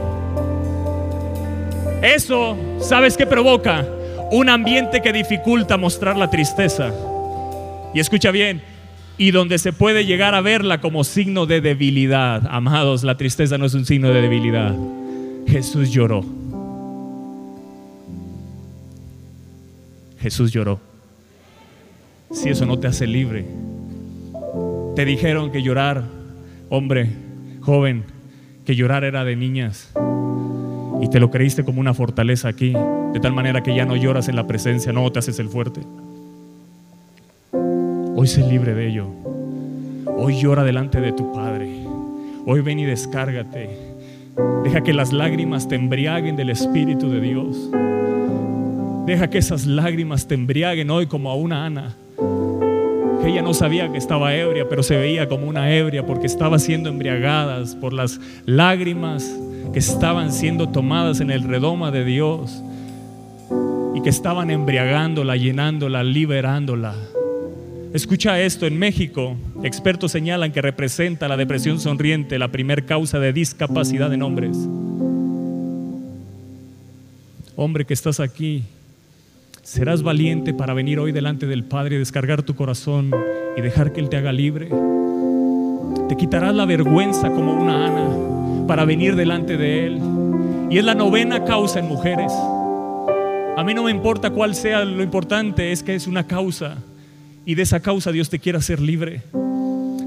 Eso, ¿sabes qué provoca? Un ambiente que dificulta mostrar la tristeza. Y escucha bien, y donde se puede llegar a verla como signo de debilidad. Amados, la tristeza no es un signo de debilidad. Jesús lloró. Jesús lloró. Si eso no te hace libre. Te dijeron que llorar, hombre, joven, que llorar era de niñas, y te lo creíste como una fortaleza aquí, de tal manera que ya no lloras en la presencia, no te haces el fuerte. Hoy sé libre de ello. Hoy llora delante de tu Padre. Hoy ven y descárgate. Deja que las lágrimas te embriaguen del Espíritu de Dios. Deja que esas lágrimas te embriaguen hoy como a una Ana. Ella no sabía que estaba ebria, pero se veía como una ebria porque estaba siendo embriagadas por las lágrimas que estaban siendo tomadas en el redoma de Dios y que estaban embriagándola, llenándola, liberándola. Escucha esto, en México expertos señalan que representa la depresión sonriente la primer causa de discapacidad en hombres. Hombre que estás aquí, ¿serás valiente para venir hoy delante del Padre y descargar tu corazón y dejar que Él te haga libre? Te quitarás la vergüenza como una Ana para venir delante de Él. Y es la novena causa en mujeres. A mí no me importa cuál sea, lo importante es que es una causa. Y de esa causa Dios te quiere hacer libre.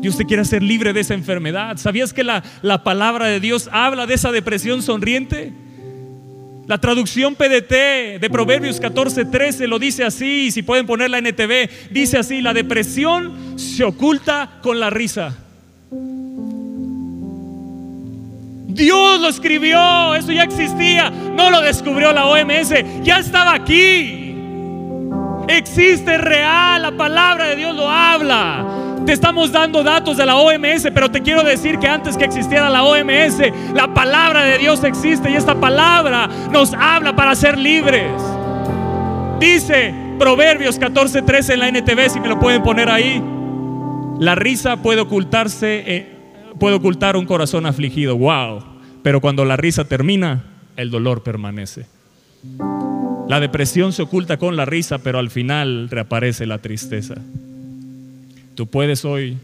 Dios te quiere hacer libre de esa enfermedad. ¿Sabías que la, la palabra de Dios habla de esa depresión sonriente? La traducción P D T de Proverbios catorce trece lo dice así, y si pueden poner la N T V, dice así: la depresión se oculta con la risa. Dios lo escribió, eso ya existía, no lo descubrió la O M S, ya estaba aquí. Existe, real, la palabra de Dios lo habla. Te estamos dando datos de la O M S, pero te quiero decir que antes que existiera la O M S, la palabra de Dios existe, y esta palabra nos habla para ser libres. Dice Proverbios catorce trece en la N T V, si me lo pueden poner ahí: la risa puede ocultarse, eh, puede ocultar un corazón afligido. Wow, pero cuando la risa termina, el dolor permanece. La depresión se oculta con la risa, pero al final reaparece la tristeza. Tú puedes hoy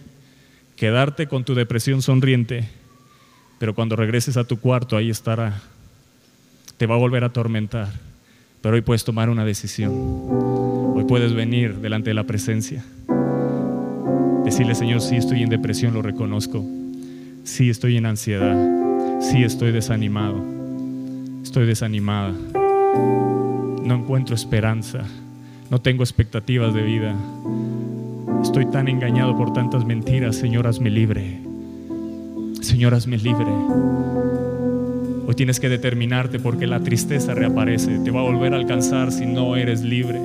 quedarte con tu depresión sonriente, pero cuando regreses a tu cuarto ahí estará. Te va a volver a atormentar, pero hoy puedes tomar una decisión. Hoy puedes venir delante de la presencia. Decirle: Señor, sí estoy en depresión, lo reconozco. Sí estoy en ansiedad. Sí estoy desanimado. Estoy desanimada. No encuentro esperanza, no tengo expectativas de vida, estoy tan engañado por tantas mentiras. Señor, hazme libre. Señor, hazme libre. Hoy tienes que determinarte, porque la tristeza reaparece, te va a volver a alcanzar si no eres libre.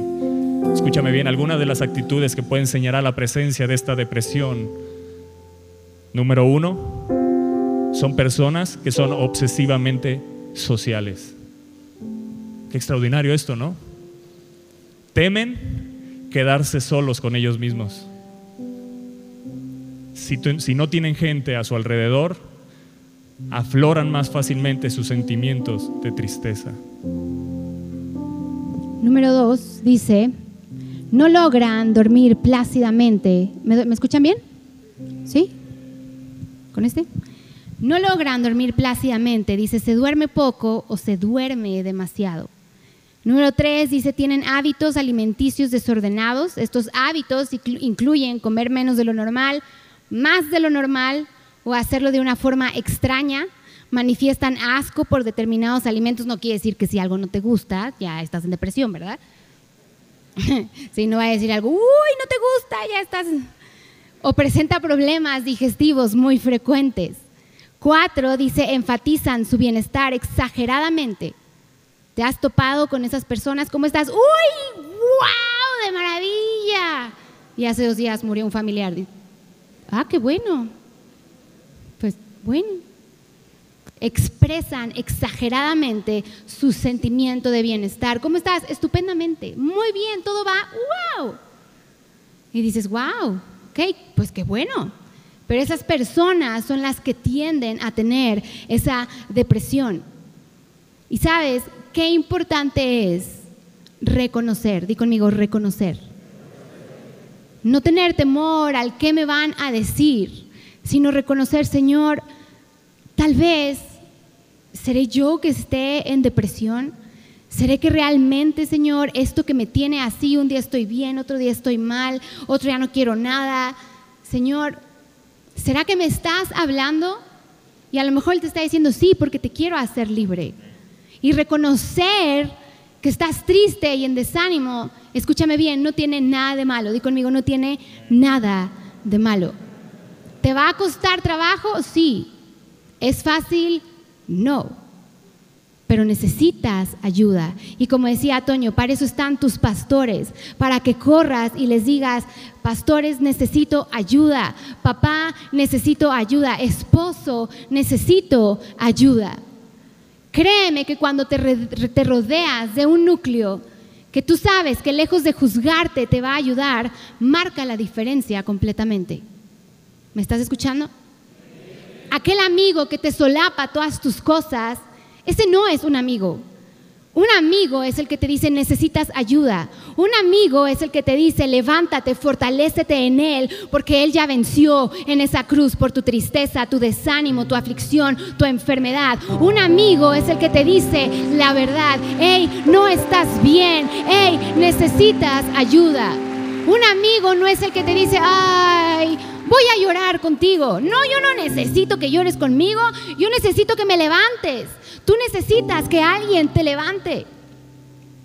Escúchame bien, algunas de las actitudes que pueden señalar la presencia de esta depresión: número uno, son personas que son obsesivamente sociales. Qué extraordinario esto, ¿no? Temen quedarse solos con ellos mismos. Si, tu, si no tienen gente a su alrededor, afloran más fácilmente sus sentimientos de tristeza. Número dos, dice: no logran dormir plácidamente. ¿Me, ¿me escuchan bien? ¿Sí? ¿Con este? No logran dormir plácidamente. Dice: se duerme poco o se duerme demasiado. Número tres, dice: tienen hábitos alimenticios desordenados. Estos hábitos incluyen comer menos de lo normal, más de lo normal o hacerlo de una forma extraña. Manifiestan asco por determinados alimentos. No quiere decir que si algo no te gusta, ya estás en depresión, ¿verdad? Si no va a decir algo, uy, no te gusta, ya estás. O presenta problemas digestivos muy frecuentes. Cuatro, dice: enfatizan su bienestar exageradamente. ¿Te has topado con esas personas? ¿Cómo estás? ¡Uy! ¡Wow! ¡De maravilla! Y hace dos días murió un familiar. Ah, qué bueno. Pues bueno. Expresan exageradamente su sentimiento de bienestar. ¿Cómo estás? Estupendamente. Muy bien, todo va. ¡Wow! Y dices: wow. Ok, pues qué bueno. Pero esas personas son las que tienden a tener esa depresión. Y sabes qué importante es reconocer, di conmigo, reconocer. No tener temor al qué me van a decir, sino reconocer: Señor, tal vez seré yo que esté en depresión. ¿Seré que realmente, Señor, esto que me tiene así, un día estoy bien, otro día estoy mal, otro día no quiero nada? Señor, ¿será que me estás hablando? Y a lo mejor Él te está diciendo: sí, porque te quiero hacer libre. Y reconocer que estás triste y en desánimo, escúchame bien, no tiene nada de malo. Di conmigo: no tiene nada de malo. ¿Te va a costar trabajo? Sí. ¿Es fácil? No. Pero necesitas ayuda. Y como decía Toño, para eso están tus pastores, para que corras y les digas: pastores, necesito ayuda. Papá, necesito ayuda. Esposo, necesito ayuda. Créeme que cuando te, re, te rodeas de un núcleo que tú sabes que lejos de juzgarte te va a ayudar, marca la diferencia completamente. ¿Me estás escuchando? Aquel amigo que te solapa todas tus cosas, ese no es un amigo. Un amigo es el que te dice: necesitas ayuda. Un amigo es el que te dice: levántate, fortalécete en Él, porque Él ya venció en esa cruz por tu tristeza, tu desánimo, tu aflicción, tu enfermedad. Un amigo es el que te dice la verdad: hey, no estás bien, hey, necesitas ayuda. Un amigo no es el que te dice: ay, voy a llorar contigo. No, yo no necesito que llores conmigo, yo necesito que me levantes. Tú necesitas que alguien te levante.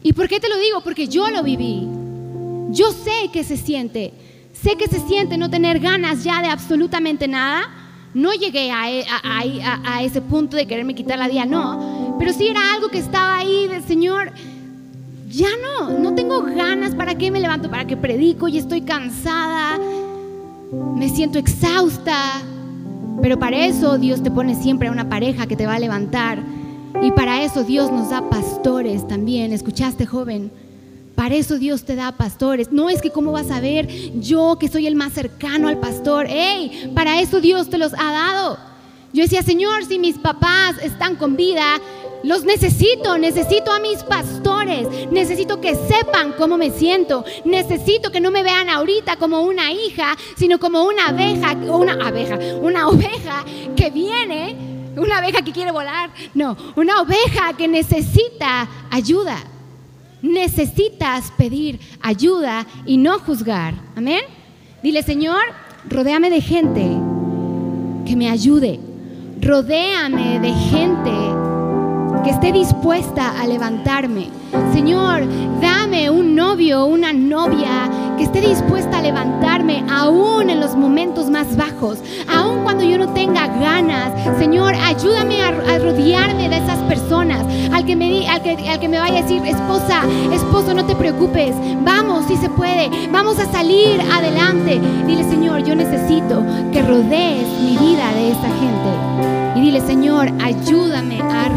¿Y por qué te lo digo? Porque yo lo viví. Yo sé que se siente. Sé que se siente no tener ganas ya de absolutamente nada. No llegué a, a, a, a ese punto de quererme quitar la vida, no. Pero sí era algo que estaba ahí del Señor. Ya no, no tengo ganas. ¿Para qué me levanto? ¿Para qué predico? Y estoy cansada. Me siento exhausta. Pero para eso Dios te pone siempre a una pareja que te va a levantar. Y para eso Dios nos da pastores también. ¿Escuchaste, joven? Para eso Dios te da pastores. No es que cómo vas a ver yo que soy el más cercano al pastor. ¡Ey! Para eso Dios te los ha dado. Yo decía: Señor, si mis papás están con vida, Los necesito, necesito a mis pastores, necesito que sepan cómo me siento, necesito que no me vean ahorita como una hija, sino como una abeja, una abeja, una oveja que viene, una abeja que quiere volar, no, una oveja que necesita ayuda. Necesitas pedir ayuda y no juzgar, amén. Dile: Señor, rodéame de gente que me ayude, rodéame de gente que esté dispuesta a levantarme. Señor, dame un novio, una novia que esté dispuesta a levantarme aún en los momentos más bajos, aún cuando yo no tenga ganas. Señor, ayúdame a, a rodearme de esas personas. Al que, me, al, que, al que me vaya a decir: esposa, esposo, no te preocupes, vamos, sí se puede, vamos a salir adelante. Dile: Señor, yo necesito que rodees mi vida de esta gente. Y dile: Señor, ayúdame a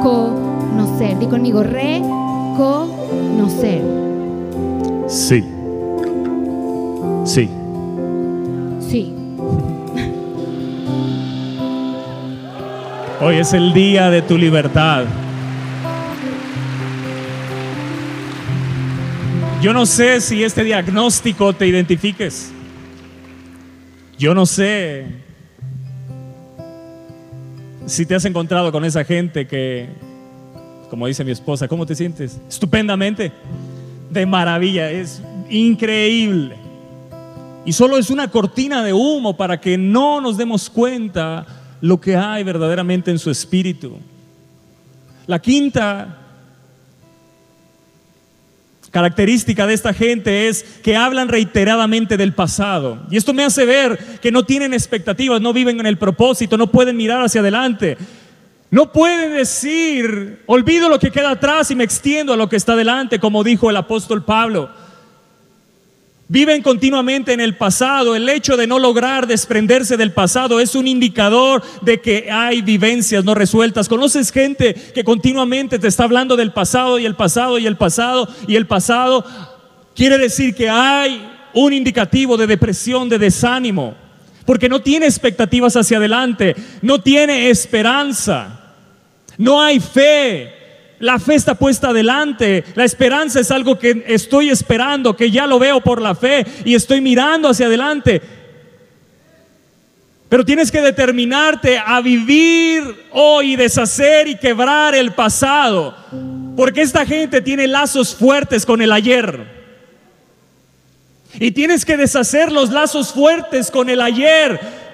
reconocer. Di conmigo: reconocer. Sí. Sí. Sí. Hoy es el día de tu libertad. Yo no sé si este diagnóstico te identifiques. Yo no sé si te has encontrado con esa gente que, como dice mi esposa: ¿cómo te sientes? Estupendamente, de maravilla, es increíble. Y solo es una cortina de humo para que no nos demos cuenta lo que hay verdaderamente en su espíritu. La quinta característica de esta gente es que hablan reiteradamente del pasado. Y esto me hace ver que no tienen expectativas, no viven en el propósito, no pueden mirar hacia adelante. No pueden decir: olvido lo que queda atrás y me extiendo a lo que está delante, como dijo el apóstol Pablo. Viven continuamente en el pasado. El hecho de no lograr desprenderse del pasado es un indicador de que hay vivencias no resueltas. ¿Conoces gente que continuamente te está hablando del pasado y el pasado y el pasado y el pasado? Quiere decir que hay un indicativo de depresión, de desánimo, porque no tiene expectativas hacia adelante, no tiene esperanza, no hay fe. La fe está puesta adelante. La esperanza es algo que estoy esperando, que ya lo veo por la fe y estoy mirando hacia adelante. Pero tienes que determinarte a vivir hoy y deshacer y quebrar el pasado, porque esta gente tiene lazos fuertes con el ayer. Y tienes que deshacer los lazos fuertes con el ayer,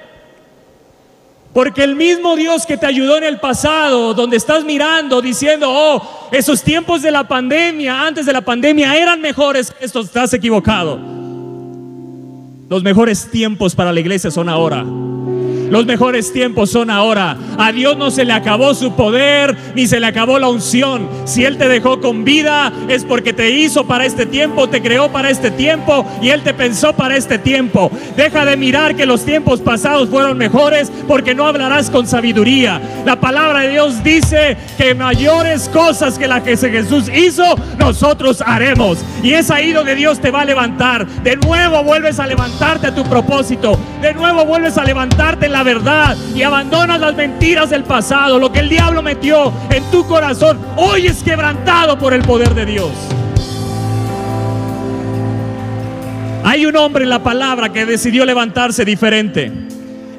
porque el mismo Dios que te ayudó en el pasado, donde estás mirando, diciendo: oh, esos tiempos de la pandemia, antes de la pandemia eran mejores, esto estás equivocado. Los mejores tiempos para la iglesia son ahora. Los mejores tiempos son ahora. A Dios no se le acabó su poder, ni se le acabó la unción. Si Él te dejó con vida, es porque te hizo para este tiempo, te creó para este tiempo y Él te pensó para este tiempo. Deja de mirar que los tiempos pasados fueron mejores, porque no hablarás con sabiduría. La palabra de Dios dice que mayores cosas que las que Jesús hizo, nosotros haremos. Y es ahí donde Dios te va a levantar. De nuevo vuelves a levantarte a tu propósito. De nuevo vuelves a levantarte en la verdad y abandonas las mentiras del pasado. Lo que el diablo metió en tu corazón hoy es quebrantado por el poder de Dios. Hay un hombre en la palabra que decidió levantarse diferente.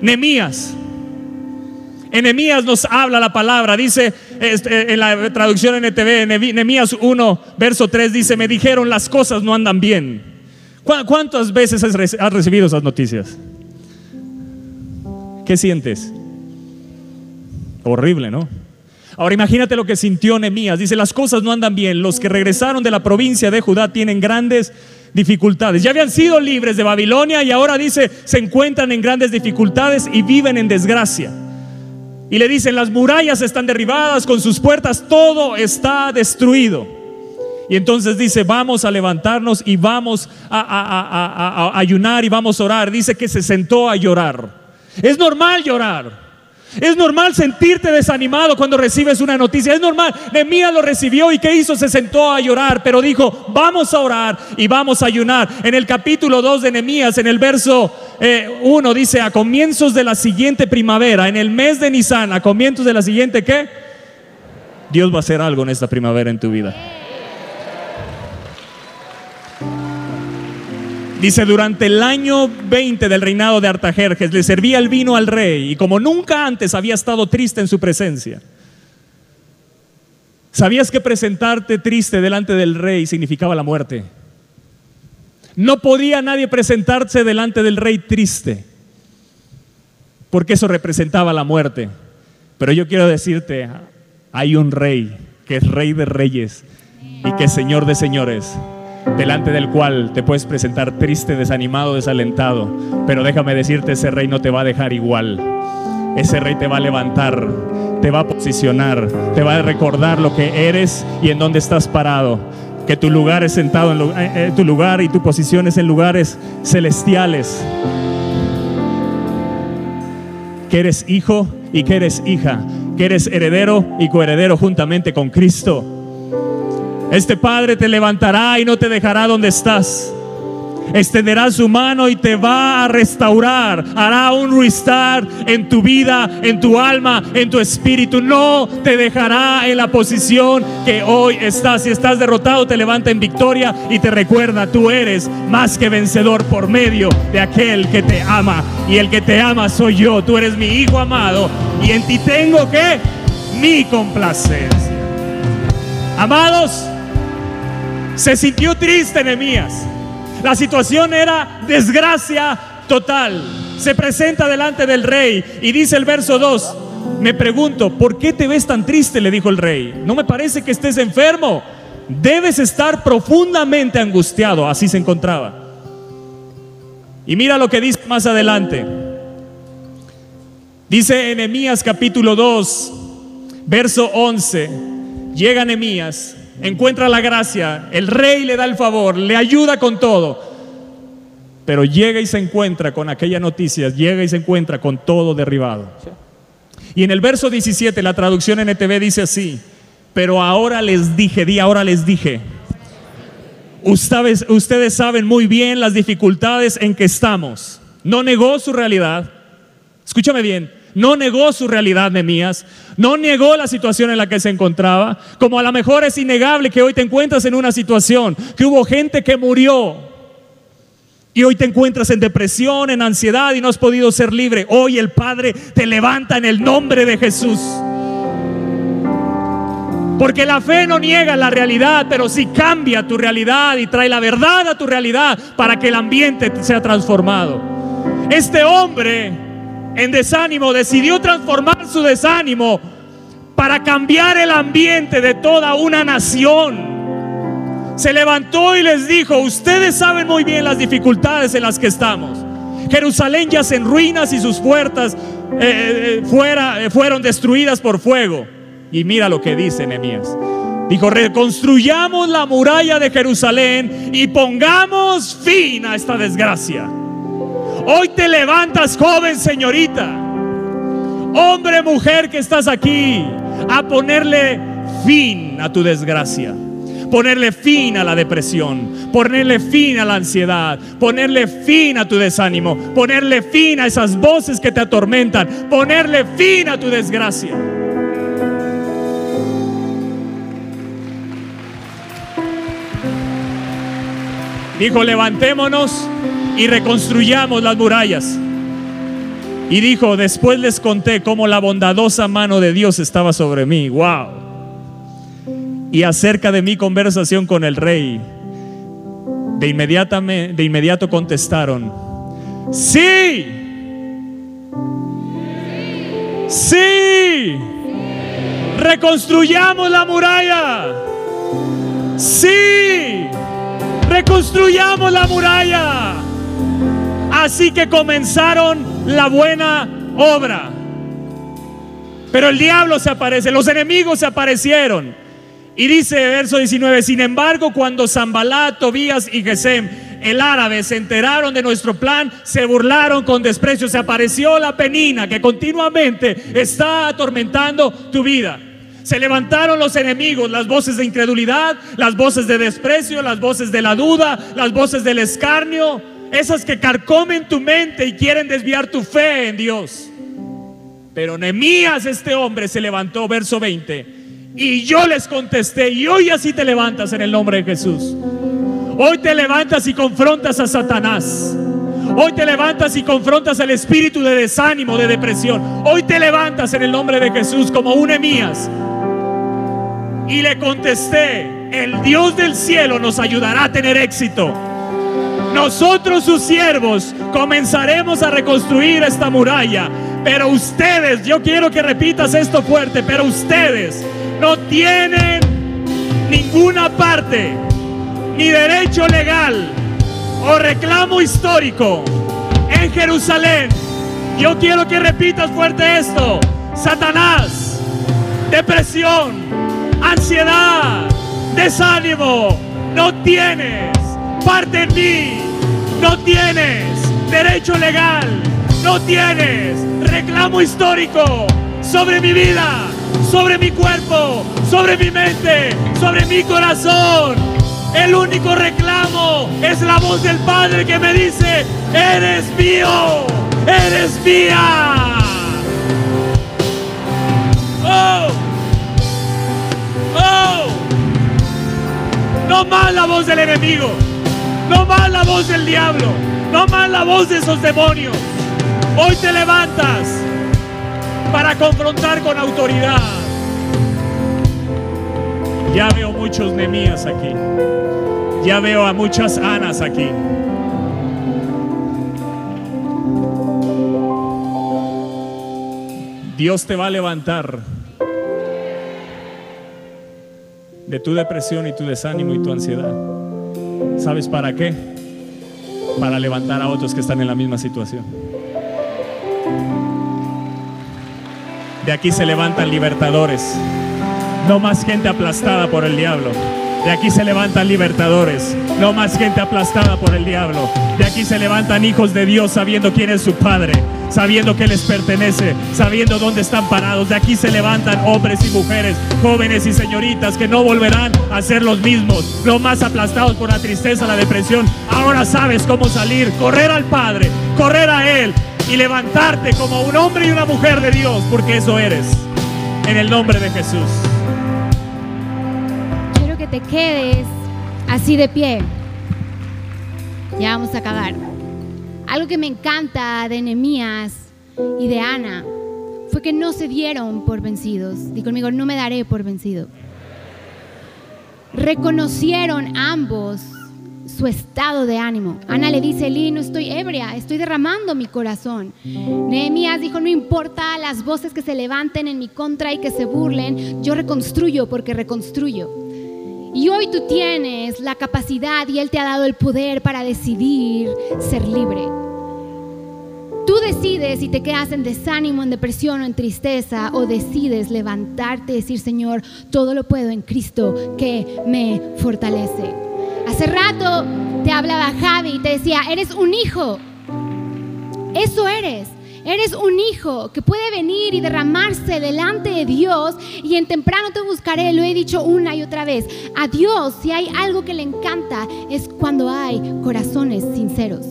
Nehemías. En Nehemías nos habla la palabra. Dice en la traducción N T V, Nehemías uno verso tres, dice: me dijeron: las cosas no andan bien. ¿Cuántas veces has recibido esas noticias? ¿Qué sientes? Horrible, ¿no? Ahora imagínate lo que sintió Nehemías. Dice: las cosas no andan bien. Los que regresaron de la provincia de Judá tienen grandes dificultades. Ya habían sido libres de Babilonia y ahora, dice, se encuentran en grandes dificultades y viven en desgracia. Y le dicen: las murallas están derribadas, con sus puertas todo está destruido. Y entonces dice: vamos a levantarnos y vamos a, a, a, a, a ayunar y vamos a orar. Dice que se sentó a llorar. Es normal llorar. Es normal sentirte desanimado cuando recibes una noticia. Es normal. Nehemías lo recibió y ¿qué hizo? Se sentó a llorar, pero dijo: vamos a orar y vamos a ayunar. En el capítulo dos de Nehemías, en el verso uno, dice: a comienzos de la siguiente primavera, en el mes de Nisán, a comienzos de la siguiente ¿qué? Dios va a hacer algo en esta primavera en tu vida. Dice, durante el año veinte del reinado de Artajerjes, le servía el vino al rey, y como nunca antes había estado triste en su presencia. ¿Sabías que presentarte triste delante del rey significaba la muerte? No podía nadie presentarse delante del rey triste, porque eso representaba la muerte. Pero yo quiero decirte, hay un rey que es rey de reyes y que es señor de señores, delante del cual te puedes presentar triste, desanimado, desalentado, pero déjame decirte, ese rey no te va a dejar igual. Ese rey te va a levantar, te va a posicionar, te va a recordar lo que eres y en dónde estás parado, que tu lugar es sentado en, eh, eh, tu lugar y tu posición es en lugares celestiales, que eres hijo y que eres hija, que eres heredero y coheredero juntamente con Cristo. Este Padre te levantará y no te dejará donde estás. Extenderá su mano y te va a restaurar. Hará un restart en tu vida, en tu alma, en tu espíritu. No te dejará en la posición que hoy estás. Si estás derrotado, te levanta en victoria y te recuerda, tú eres más que vencedor por medio de aquel que te ama. Y el que te ama soy yo. Tú eres mi hijo amado y en ti tengo que mi complacencia. Amados, se sintió triste Nehemías. La situación era desgracia total. Se presenta delante del rey y dice el verso dos, me pregunto, ¿por qué te ves tan triste?, le dijo el rey. No me parece que estés enfermo. Debes estar profundamente angustiado. Así se encontraba. Y mira lo que dice más adelante. Dice en Nehemías capítulo dos, verso once, llega Nehemías, encuentra la gracia, el rey le da el favor, le ayuda con todo, pero llega y se encuentra con aquella noticia, llega y se encuentra con todo derribado. Y en el verso diecisiete, la traducción N T V dice así, pero ahora les dije, di ahora les dije, ustedes, ustedes saben muy bien las dificultades en que estamos. No negó su realidad, escúchame bien. No negó su realidad, Nehemías. No negó la situación en la que se encontraba. Como a lo mejor es innegable que hoy te encuentras en una situación, que hubo gente que murió y hoy te encuentras en depresión, en ansiedad y no has podido ser libre. Hoy el Padre te levanta en el nombre de Jesús. Porque la fe no niega la realidad, pero sí cambia tu realidad y trae la verdad a tu realidad para que el ambiente sea transformado. Este hombre en desánimo decidió transformar su desánimo para cambiar el ambiente de toda una nación. Se levantó y les dijo, ustedes saben muy bien las dificultades en las que estamos. Jerusalén yace en ruinas y sus puertas eh, eh, fuera, eh, fueron destruidas por fuego. Y mira lo que dice Nehemías. Dijo, reconstruyamos la muralla de Jerusalén y pongamos fin a esta desgracia. Hoy te levantas, joven, señorita, hombre, mujer que estás aquí, a ponerle fin a tu desgracia, ponerle fin a la depresión, ponerle fin a la ansiedad, ponerle fin a tu desánimo, ponerle fin a esas voces que te atormentan, ponerle fin a tu desgracia. Dijo, levantémonos y reconstruyamos las murallas. Y dijo, después les conté cómo la bondadosa mano de Dios estaba sobre mí. Wow. Y acerca de mi conversación con el rey, de inmediato, de inmediato contestaron, sí, sí, sí, reconstruyamos la muralla, sí, reconstruyamos la muralla. Así que comenzaron la buena obra. Pero el diablo se aparece, los enemigos se aparecieron. Y dice verso diecinueve, sin embargo, cuando Sanbalat, Tobías y Gesem, el árabe, se enteraron de nuestro plan, se burlaron con desprecio. Se apareció la Penina que continuamente está atormentando tu vida. Se levantaron los enemigos, las voces de incredulidad, las voces de desprecio, las voces de la duda, las voces del escarnio, esas que carcomen tu mente y quieren desviar tu fe en Dios. Pero Nehemías, este hombre, se levantó, verso veinte, Y yo les contesté. Y hoy así te levantas en el nombre de Jesús. Hoy te levantas y confrontas a Satanás. Hoy te levantas y confrontas al espíritu de desánimo, de depresión. Hoy te levantas en el nombre de Jesús como un Nehemías. Y le contesté: el Dios del cielo nos ayudará a tener éxito. Nosotros, sus siervos, comenzaremos a reconstruir esta muralla. Pero ustedes, yo quiero que repitas esto fuerte, pero ustedes no tienen ninguna parte, ni derecho legal o reclamo histórico en Jerusalén. Yo quiero que repitas fuerte esto: Satanás, depresión, ansiedad, desánimo, no tienes parte en mí, no tienes derecho legal, no tienes reclamo histórico sobre mi vida, sobre mi cuerpo, sobre mi mente, sobre mi corazón. El único reclamo es la voz del Padre que me dice: eres mío, eres mía. Oh, oh, no más la voz del enemigo, no más la voz del diablo, no más la voz de esos demonios. Hoy te levantas para confrontar con autoridad. Ya veo muchos Nehemías aquí. Ya veo a muchas Anas aquí. Dios te va a levantar de tu depresión y tu desánimo y tu ansiedad. ¿Sabes para qué? Para levantar a otros que están en la misma situación. De aquí se levantan libertadores. No más gente aplastada por el diablo. De aquí se levantan libertadores. No más gente aplastada por el diablo. De aquí se levantan hijos de Dios sabiendo quién es su Padre, sabiendo que les pertenece, sabiendo dónde están parados. De aquí se levantan hombres y mujeres, jóvenes y señoritas que no volverán a ser los mismos. No más aplastados por la tristeza, la depresión. Ahora sabes cómo salir, correr al Padre, correr a Él y levantarte como un hombre y una mujer de Dios, porque eso eres, en el nombre de Jesús. Te quedes así de pie. Ya vamos a acabar. Algo que me encanta de Nehemías y de Ana fue que no se dieron por vencidos. Dí conmigo: no me daré por vencido. Reconocieron ambos su estado de ánimo. Ana le dice: Elí, no estoy ebria, estoy derramando mi corazón. Nehemías dijo: no importa las voces que se levanten en mi contra y que se burlen, yo reconstruyo porque reconstruyo. Y hoy tú tienes la capacidad y Él te ha dado el poder para decidir ser libre. Tú decides si te quedas en desánimo, en depresión o en tristeza, o decides levantarte y decir: Señor, todo lo puedo en Cristo que me fortalece. Hace rato te hablaba Javi y te decía: eres un hijo. Eso eres. Eres un hijo que puede venir y derramarse delante de Dios, y en temprano te buscaré. Lo he dicho una y otra vez. A Dios, si hay algo que le encanta, es cuando hay corazones sinceros.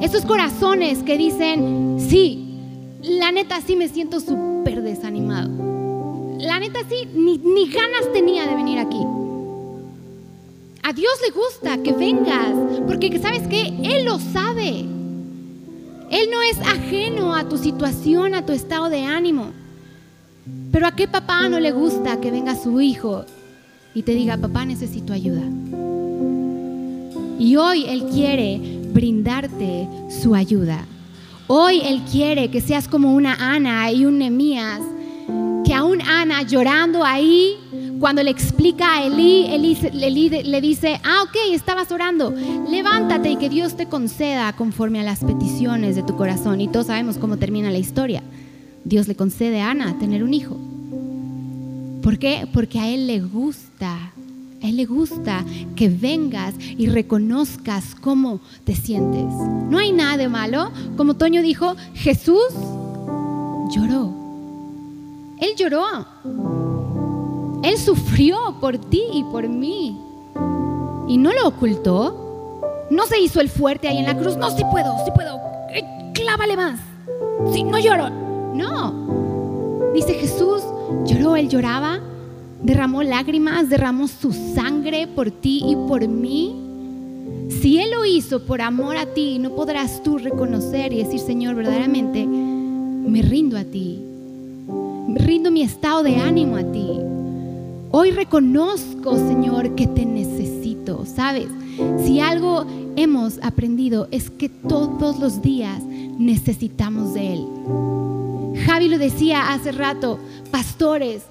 Esos corazones que dicen: sí, la neta sí me siento súper desanimado. La neta sí, ni, ni ganas tenía de venir aquí. A Dios le gusta que vengas, porque ¿sabes qué? Él lo sabe. Él no es ajeno a tu situación, a tu estado de ánimo. Pero ¿a qué papá no le gusta que venga su hijo y te diga: papá, necesito ayuda? Y hoy Él quiere brindarte su ayuda. Hoy Él quiere que seas como una Ana y un Nehemías, que aún Ana llorando ahí, cuando le explica a Elí, Elí, Elí le dice: ah, ok, estabas orando, levántate y que Dios te conceda conforme a las peticiones de tu corazón. Y todos sabemos cómo termina la historia. Dios le concede a Ana tener un hijo. ¿Por qué? Porque a Él le gusta, a Él le gusta que vengas y reconozcas cómo te sientes. No hay nada de malo. Como Toño dijo, Jesús lloró. Él lloró. Él sufrió por ti y por mí. Y no lo ocultó. No se hizo el fuerte ahí en la cruz. No, sí puedo, sí puedo. Clávale más. Sí, no lloro. No. Dice Jesús, lloró, Él lloraba. derramó lágrimas, derramó su sangre por ti y por mí. Si Él lo hizo por amor a ti, no podrás tú reconocer y decir: Señor, verdaderamente me rindo a ti, rindo mi estado de ánimo a ti. Hoy reconozco, Señor, que te necesito. ¿Sabes? Si algo hemos aprendido es que todos los días necesitamos de Él. Javi lo decía hace rato: pastores,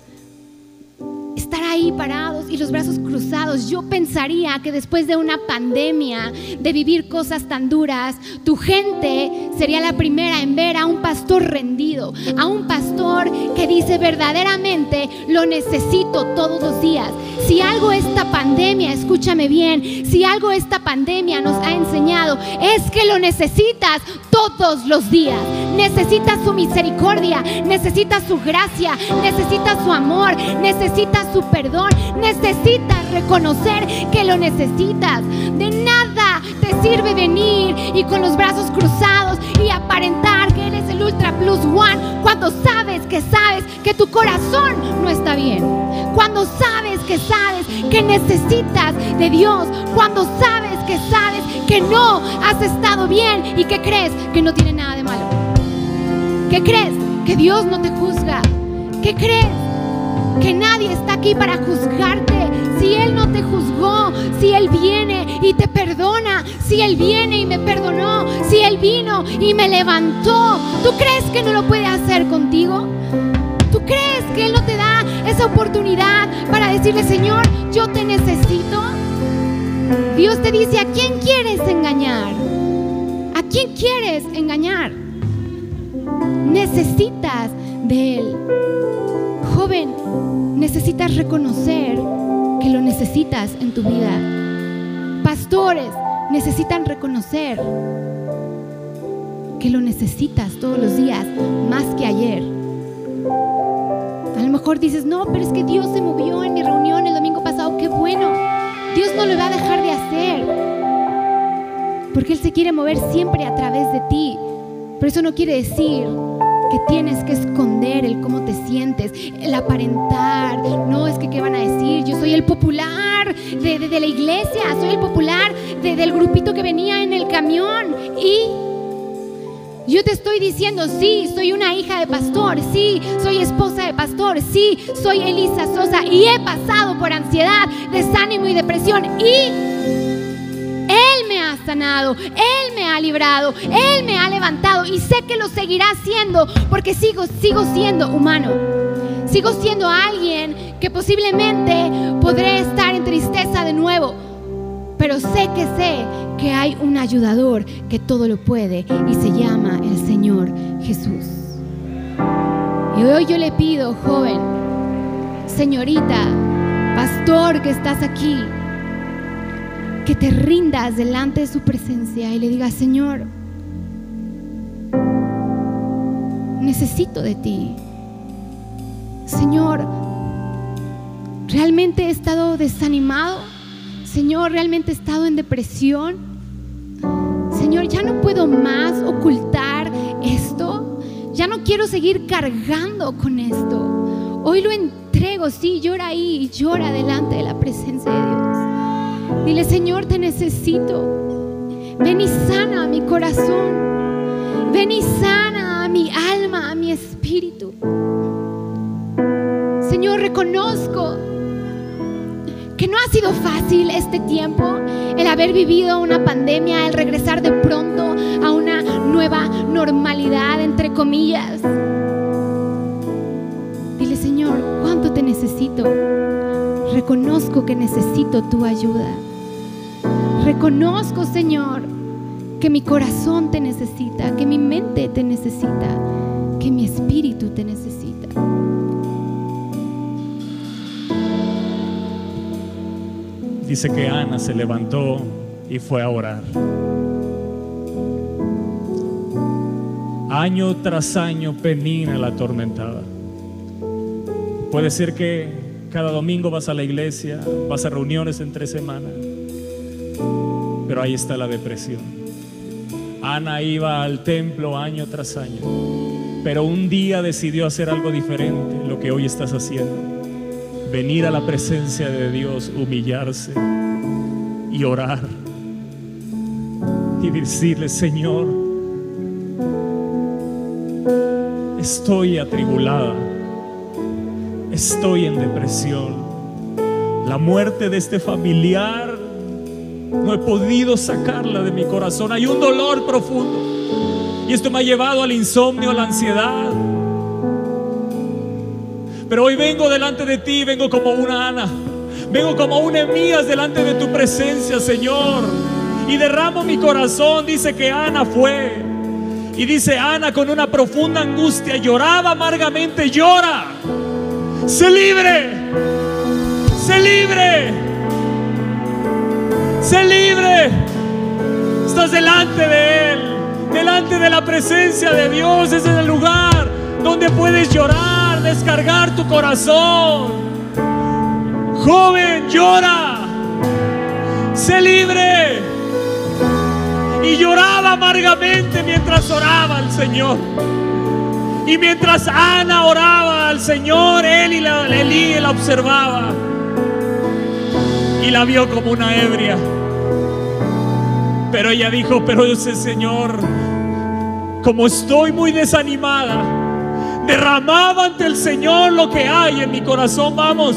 estar ahí parados y los brazos cruzados. Yo pensaría que después de una pandemia, de vivir cosas tan duras, tu gente sería la primera en ver a un pastor rendido, a un pastor que dice: verdaderamente lo necesito todos los días. Si algo esta pandemia, escúchame bien, si algo esta pandemia nos ha enseñado, es que lo necesitas todos los días. Necesitas su misericordia, necesitas su gracia, necesitas su amor, necesitas su perdón, necesitas reconocer que lo necesitas. De nada te sirve venir y con los brazos cruzados y aparentar que eres el Ultra Plus One cuando sabes que sabes que tu corazón no está bien, cuando sabes que sabes que necesitas de Dios, cuando sabes que sabes que no has estado bien y que crees que no tiene nada de malo, que crees que Dios no te juzga, que crees que nadie está aquí para juzgarte. Si Él no te juzgó, si Él viene y te perdona, si Él viene y me perdonó, si Él vino y me levantó, ¿tú crees que no lo puede hacer contigo? ¿Tú crees que Él no te da esa oportunidad para decirle: Señor, yo te necesito? Dios te dice: ¿a quién quieres engañar? ¿A quién quieres engañar? Necesitas de Él. Joven, necesitas reconocer que lo necesitas en tu vida. Pastores necesitan reconocer que lo necesitas todos los días, más que ayer. A lo mejor dices: no, pero es que Dios se movió en mi reunión el domingo pasado. ¡Qué bueno! Dios no lo va a dejar de hacer, porque Él se quiere mover siempre a través de ti. Pero eso no quiere decir que tienes que esconder el cómo te sientes, el aparentar. No, es que qué van a decir, yo soy el popular de, de, de la iglesia, soy el popular de, del grupito que venía en el camión. Y yo te estoy diciendo: sí, soy una hija de pastor, sí, soy esposa de pastor, sí, soy Elisa Sosa y he pasado por ansiedad, desánimo y depresión, y Él me ha sanado, Él me ha librado, Él me ha levantado, y sé que lo seguirá haciendo, porque sigo, sigo siendo humano. Sigo siendo alguien que posiblemente podré estar en tristeza de nuevo, pero sé que sé que hay un ayudador que todo lo puede, y se llama el Señor Jesús. Y hoy yo le pido, joven, señorita, pastor que estás aquí, que te rindas delante de su presencia y le digas: Señor, necesito de ti. Señor, realmente he estado desanimado. Señor, realmente he estado en depresión. Señor, ya no puedo más ocultar esto. Ya no quiero seguir cargando con esto. Hoy lo entrego. Sí, llora ahí, llora delante de la presencia de Dios. Dile: Señor, te necesito. Ven y sana a mi corazón. Ven y sana a mi alma, a mi espíritu. Señor, reconozco que no ha sido fácil este tiempo, el haber vivido una pandemia, el regresar de pronto a una nueva normalidad, entre comillas. Dile: Señor, ¿cuánto te necesito? Reconozco que necesito tu ayuda. Reconozco, Señor, que mi corazón te necesita, que mi mente te necesita, que mi espíritu te necesita. Dice que Ana se levantó y fue a orar. Año tras año, Penina la atormentaba. Puede ser que cada domingo vas a la iglesia, vas a reuniones en tres semanas, pero ahí está la depresión. Ana iba al templo año tras año, pero un día decidió hacer algo diferente, lo que hoy estás haciendo. venir a la presencia de Dios, humillarse y orar y decirle: Señor, estoy atribulada, estoy en depresión, la muerte de este familiar no he podido sacarla de mi corazón, hay un dolor profundo y esto me ha llevado al insomnio, a la ansiedad. Pero hoy vengo delante de ti, vengo como una Ana, vengo como un Nehemías delante de tu presencia, Señor, y derramo mi corazón. Dice que Ana fue, y dice Ana, con una profunda angustia lloraba amargamente, llora, sé libre, sé libre, sé libre. Estás delante de Él, delante de la presencia de Dios. Ese es el lugar donde puedes llorar, descargar tu corazón. Joven, llora, sé libre. Y lloraba amargamente mientras oraba al Señor. Y mientras Ana oraba al Señor, él y la, Elí la observaba y la vio como una ebria. Pero ella dijo: pero ese Señor, como estoy muy desanimada, derramaba ante el Señor lo que hay en mi corazón. Vamos,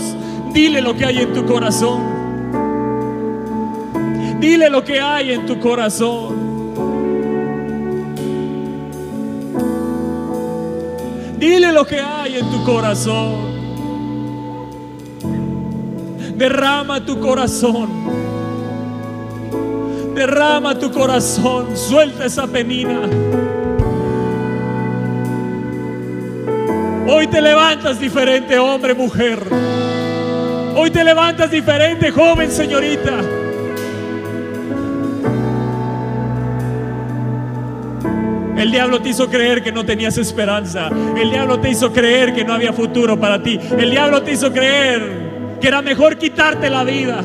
dile lo que hay en tu corazón, dile lo que hay en tu corazón, dile lo que hay en tu corazón. Derrama tu corazón, derrama tu corazón, suelta esa penina. Hoy te levantas diferente, hombre, mujer. Hoy te levantas diferente, joven, señorita. El diablo te hizo creer que no tenías esperanza. El diablo te hizo creer que no había futuro para ti. El diablo te hizo creer que era mejor quitarte la vida.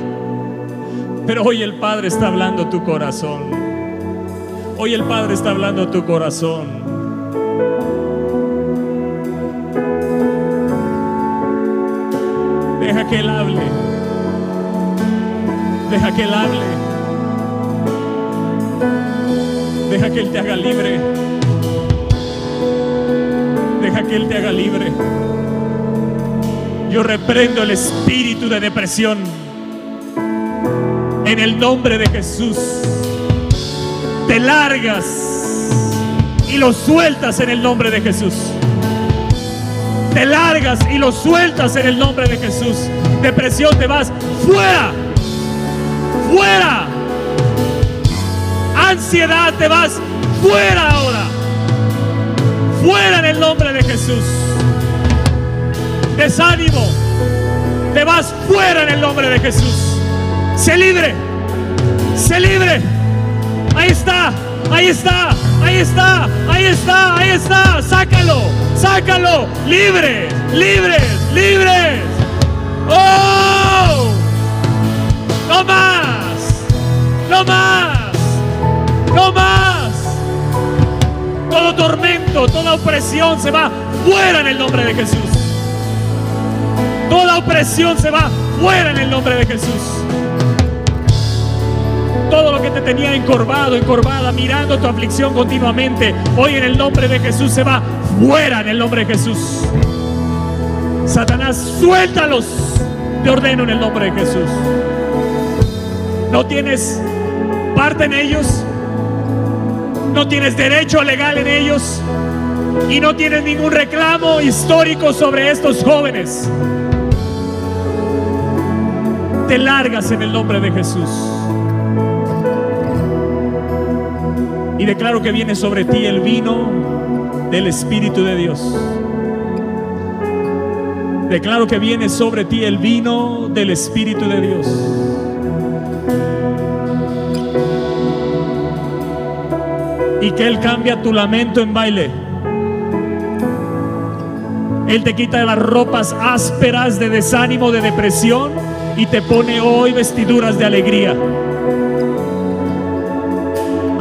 Pero hoy el Padre está hablando a tu corazón. Hoy el Padre está hablando a tu corazón. Deja que Él hable, deja que Él hable, deja que Él te haga libre, deja que Él te haga libre. Yo reprendo el espíritu de depresión en el nombre de Jesús. Te largas y lo sueltas en el nombre de Jesús. Te largas y lo sueltas en el nombre de Jesús. Depresión, te vas fuera, fuera. Ansiedad, te vas fuera ahora, fuera en el nombre de Jesús. Desánimo, te vas fuera en el nombre de Jesús. Sé libre, sé libre. Ahí está, ahí está, ahí está, ahí está, ahí está. Sácalo, sácalo. Libres, libres, libres. ¡Oh! ¡No más! ¡No más! ¡No más! Todo tormento, toda opresión se va fuera en el nombre de Jesús. Toda opresión se va fuera en el nombre de Jesús. Todo lo que te tenía encorvado, encorvada, mirando tu aflicción continuamente, hoy en el nombre de Jesús se va fuera en el nombre de Jesús. Satanás, suéltalos, te ordeno en el nombre de Jesús. No tienes parte en ellos, no tienes derecho legal en ellos y no tienes ningún reclamo histórico sobre estos jóvenes. Te largas en el nombre de Jesús. Y declaro que viene sobre ti el vino del Espíritu de Dios. Declaro que viene sobre ti el vino del Espíritu de Dios. Y que Él cambia tu lamento en baile. Él te quita las ropas ásperas de desánimo, de depresión, y te pone hoy vestiduras de alegría.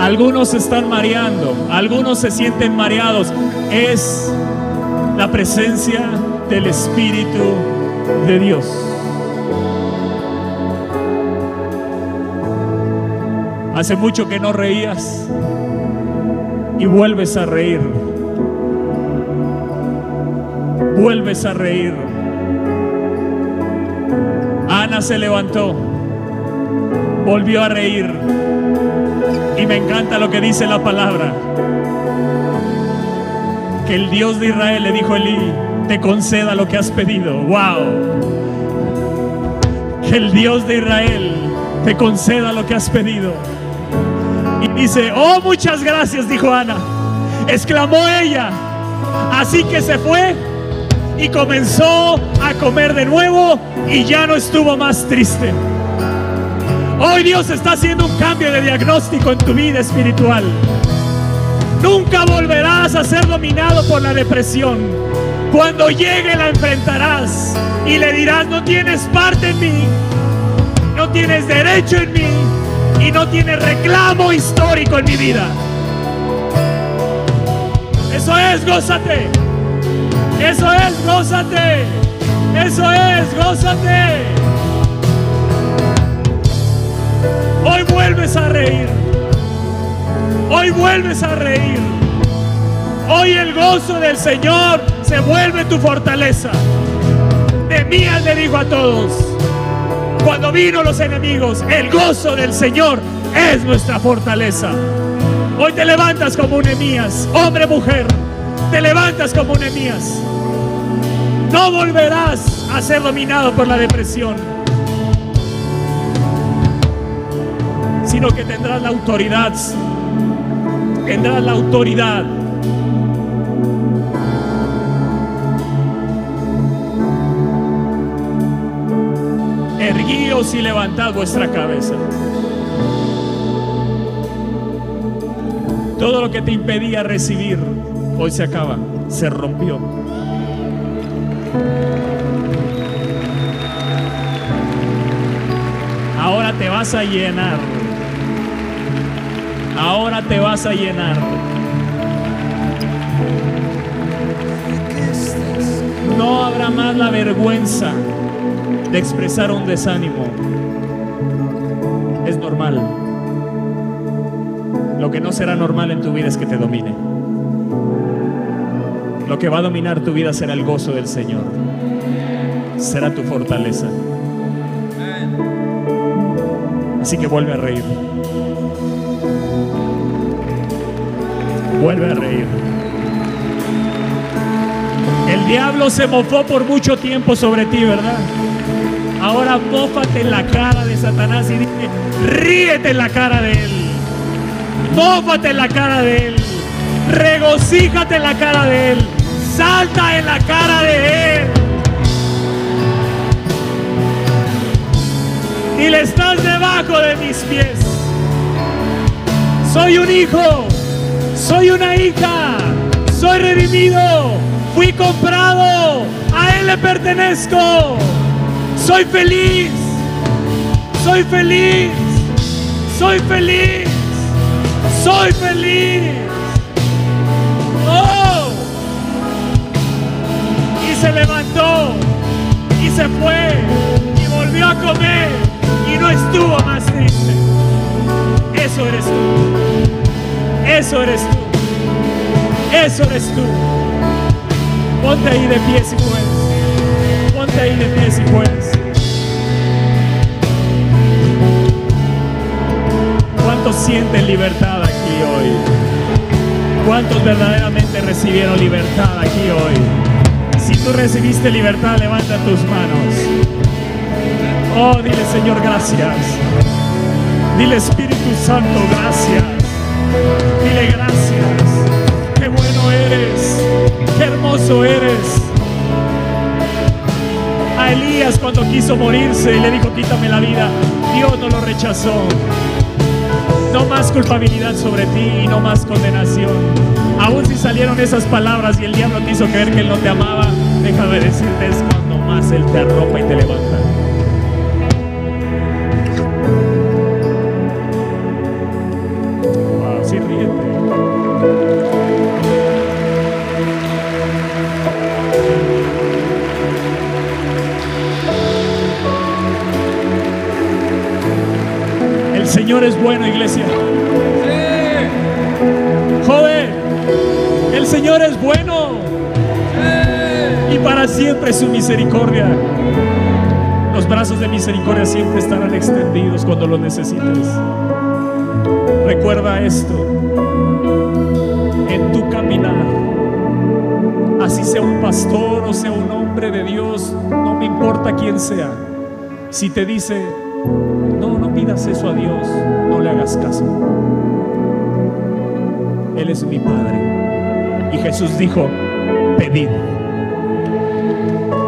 Algunos se están mareando, algunos se sienten mareados. Es la presencia del Espíritu de Dios. Hace mucho que no reías y vuelves a reír. Vuelves a reír. Ana se levantó, volvió a reír. Y me encanta lo que dice la palabra. Que el Dios de Israel le dijo a Elí, te conceda lo que has pedido. ¡Wow! Que el Dios de Israel te conceda lo que has pedido. Y dice, oh, muchas gracias, dijo Ana. Exclamó ella. Así que se fue y comenzó a comer de nuevo y ya no estuvo más triste. Hoy Dios está haciendo un cambio de diagnóstico en tu vida espiritual. Nunca volverás a ser dominado por la depresión. Cuando llegue la enfrentarás y le dirás, no tienes parte en mí, no tienes derecho en mí y no tienes reclamo histórico en mi vida. Eso es, gózate. Eso es, gózate. Eso es, gózate. Hoy vuelves a reír. Hoy vuelves a reír. Hoy el gozo del Señor se vuelve tu fortaleza. Nehemías le dijo a todos, cuando vino los enemigos, el gozo del Señor es nuestra fortaleza. Hoy te levantas como Nehemías, hombre, mujer. Te levantas como Nehemías. No volverás a ser dominado por la depresión, sino que tendrás la autoridad, tendrás la autoridad. Erguíos y levantad vuestra cabeza. Todo lo que te impedía recibir, hoy se acaba, se rompió. Ahora te vas a llenar. Ahora te vas a llenar. No habrá más la vergüenza de expresar un desánimo. Es normal. Lo que no será normal en tu vida es que te domine. Lo que va a dominar tu vida será el gozo del Señor. Será tu fortaleza. Así que vuelve a reír. Vuelve a reír. El diablo se mofó por mucho tiempo sobre ti, ¿verdad? Ahora mófate en la cara de Satanás y dile, ríete en la cara de él. Mófate en la cara de él. Regocíjate en la cara de él. Salta en la cara de él. Dile, estás debajo de mis pies. Soy un hijo. Soy una hija, soy redimido, fui comprado, a Él le pertenezco, soy feliz, soy feliz, soy feliz, soy feliz. ¡Oh! Y se levantó, y se fue, y volvió a comer, y no estuvo más triste. Eso eres tú. Eso eres tú. Eso eres tú. Ponte ahí de pie si puedes. Ponte ahí de pie si puedes. ¿Cuántos sienten libertad aquí hoy? ¿Cuántos verdaderamente recibieron libertad aquí hoy? Si tú recibiste libertad, levanta tus manos. Oh, dile, Señor, gracias. Dile, Espíritu Santo, gracias. Dile gracias, qué bueno eres, qué hermoso eres. A Elías, cuando quiso morirse y le dijo quítame la vida, Dios no lo rechazó. No más culpabilidad sobre ti y no más condenación. Aún si salieron esas palabras y el diablo te hizo creer que él no te amaba, déjame decirte, es cuando más él te arropa y te levanta. joven. El Señor es bueno y para siempre su misericordia. Los brazos de misericordia siempre estarán extendidos cuando lo necesites. Recuerda esto en tu caminar. Así sea un pastor o sea un hombre de Dios, no me importa quién sea. Si te dice, no, no pidas eso a Dios, no le hagas caso. Él es mi Padre. Y Jesús dijo, pedid.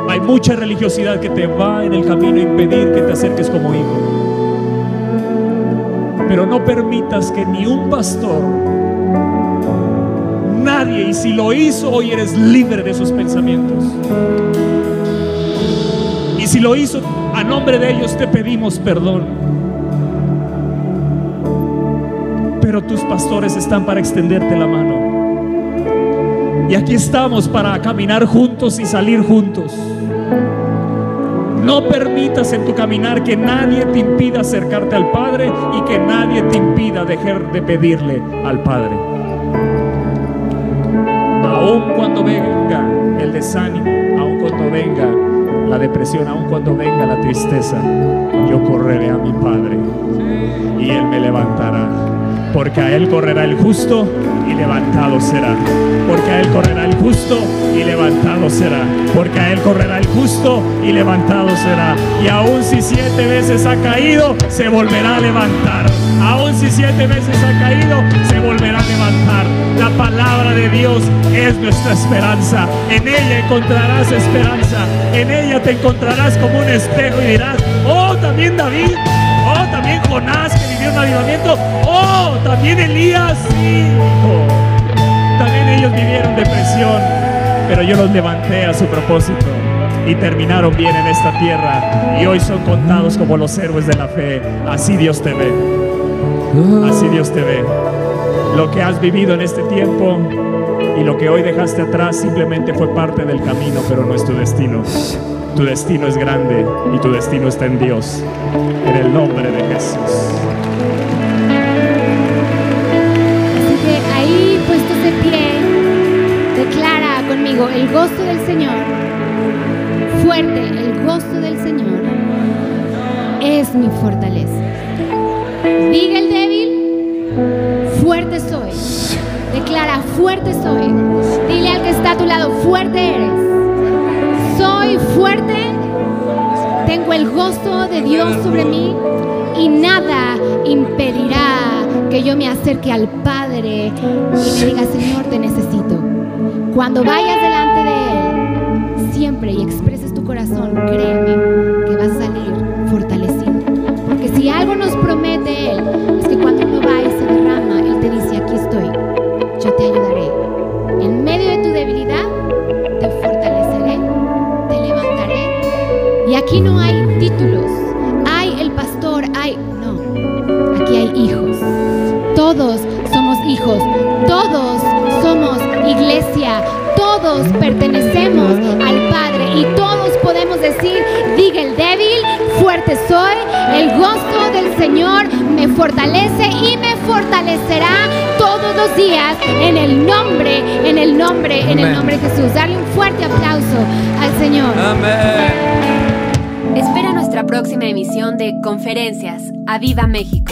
Hay mucha religiosidad que te va en el camino a impedir que te acerques como hijo. Pero no permitas que ni un pastor, nadie, y si lo hizo, hoy eres libre de esos pensamientos. Y si lo hizo, a nombre de ellos te pedimos perdón. Pero tus pastores están para extenderte la mano. Y aquí estamos para caminar juntos y salir juntos. No permitas en tu caminar que nadie te impida acercarte al Padre y que nadie te impida dejar de pedirle al Padre. Aun cuando venga el desánimo, aun cuando venga la depresión, aun cuando venga la tristeza, yo correré a mi Padre y Él me levantará, porque a Él correrá el justo y levantado será, porque a Él correrá el justo y levantado será, porque a Él correrá el justo y levantado será. Y aun si siete veces ha caído, se volverá a levantar. Aun si siete veces ha caído, se volverá a levantar. La palabra de Dios es nuestra esperanza. En ella encontrarás esperanza. En ella te encontrarás como un espejo y dirás, oh, también David, oh, también Jonás, que vivió un avivamiento, oh, también Elías, sí, hijo. También ellos vivieron depresión, pero yo los levanté a su propósito y terminaron bien en esta tierra y hoy son contados como los héroes de la fe. Así Dios te ve. Así Dios te ve. Lo que has vivido en este tiempo y lo que hoy dejaste atrás simplemente fue parte del camino, pero no es tu destino. Tu destino es grande y tu destino está en Dios. En el nombre de Jesús. Así que ahí, puestos de pie, declara conmigo el gozo del Señor. Fuerte, el gozo del Señor es mi fortaleza. Diga el débil, fuerte soy. Declara, fuerte soy. Dile al que está a tu lado, fuerte eres. Soy fuerte. Tengo el gozo de Dios sobre mí y nada impedirá que yo me acerque al Padre y le diga, Señor, te necesito. Cuando vayas delante de Él, siempre y expreses tu corazón, créeme que vas a salir fortalecido. Porque si algo nos promete Él, es que cuando uno va y se derrama, Él te dice, aquí estoy, yo te ayudaré. En medio de tu debilidad, te fortaleceré, te levantaré. Y aquí no hay títulos, hay el pastor, hay... No, aquí hay hijos. Todos somos hijos, todos somos iglesia, todos pertenecemos al Padre y todos podemos decir, diga el débil, fuerte soy, el gozo del Señor me fortalece y me fortalecerá todos los días en el nombre, en el nombre, en el nombre de Jesús. Darle un fuerte aplauso al Señor. Amén. Espera nuestra próxima emisión de Conferencias. ¡A Viva México!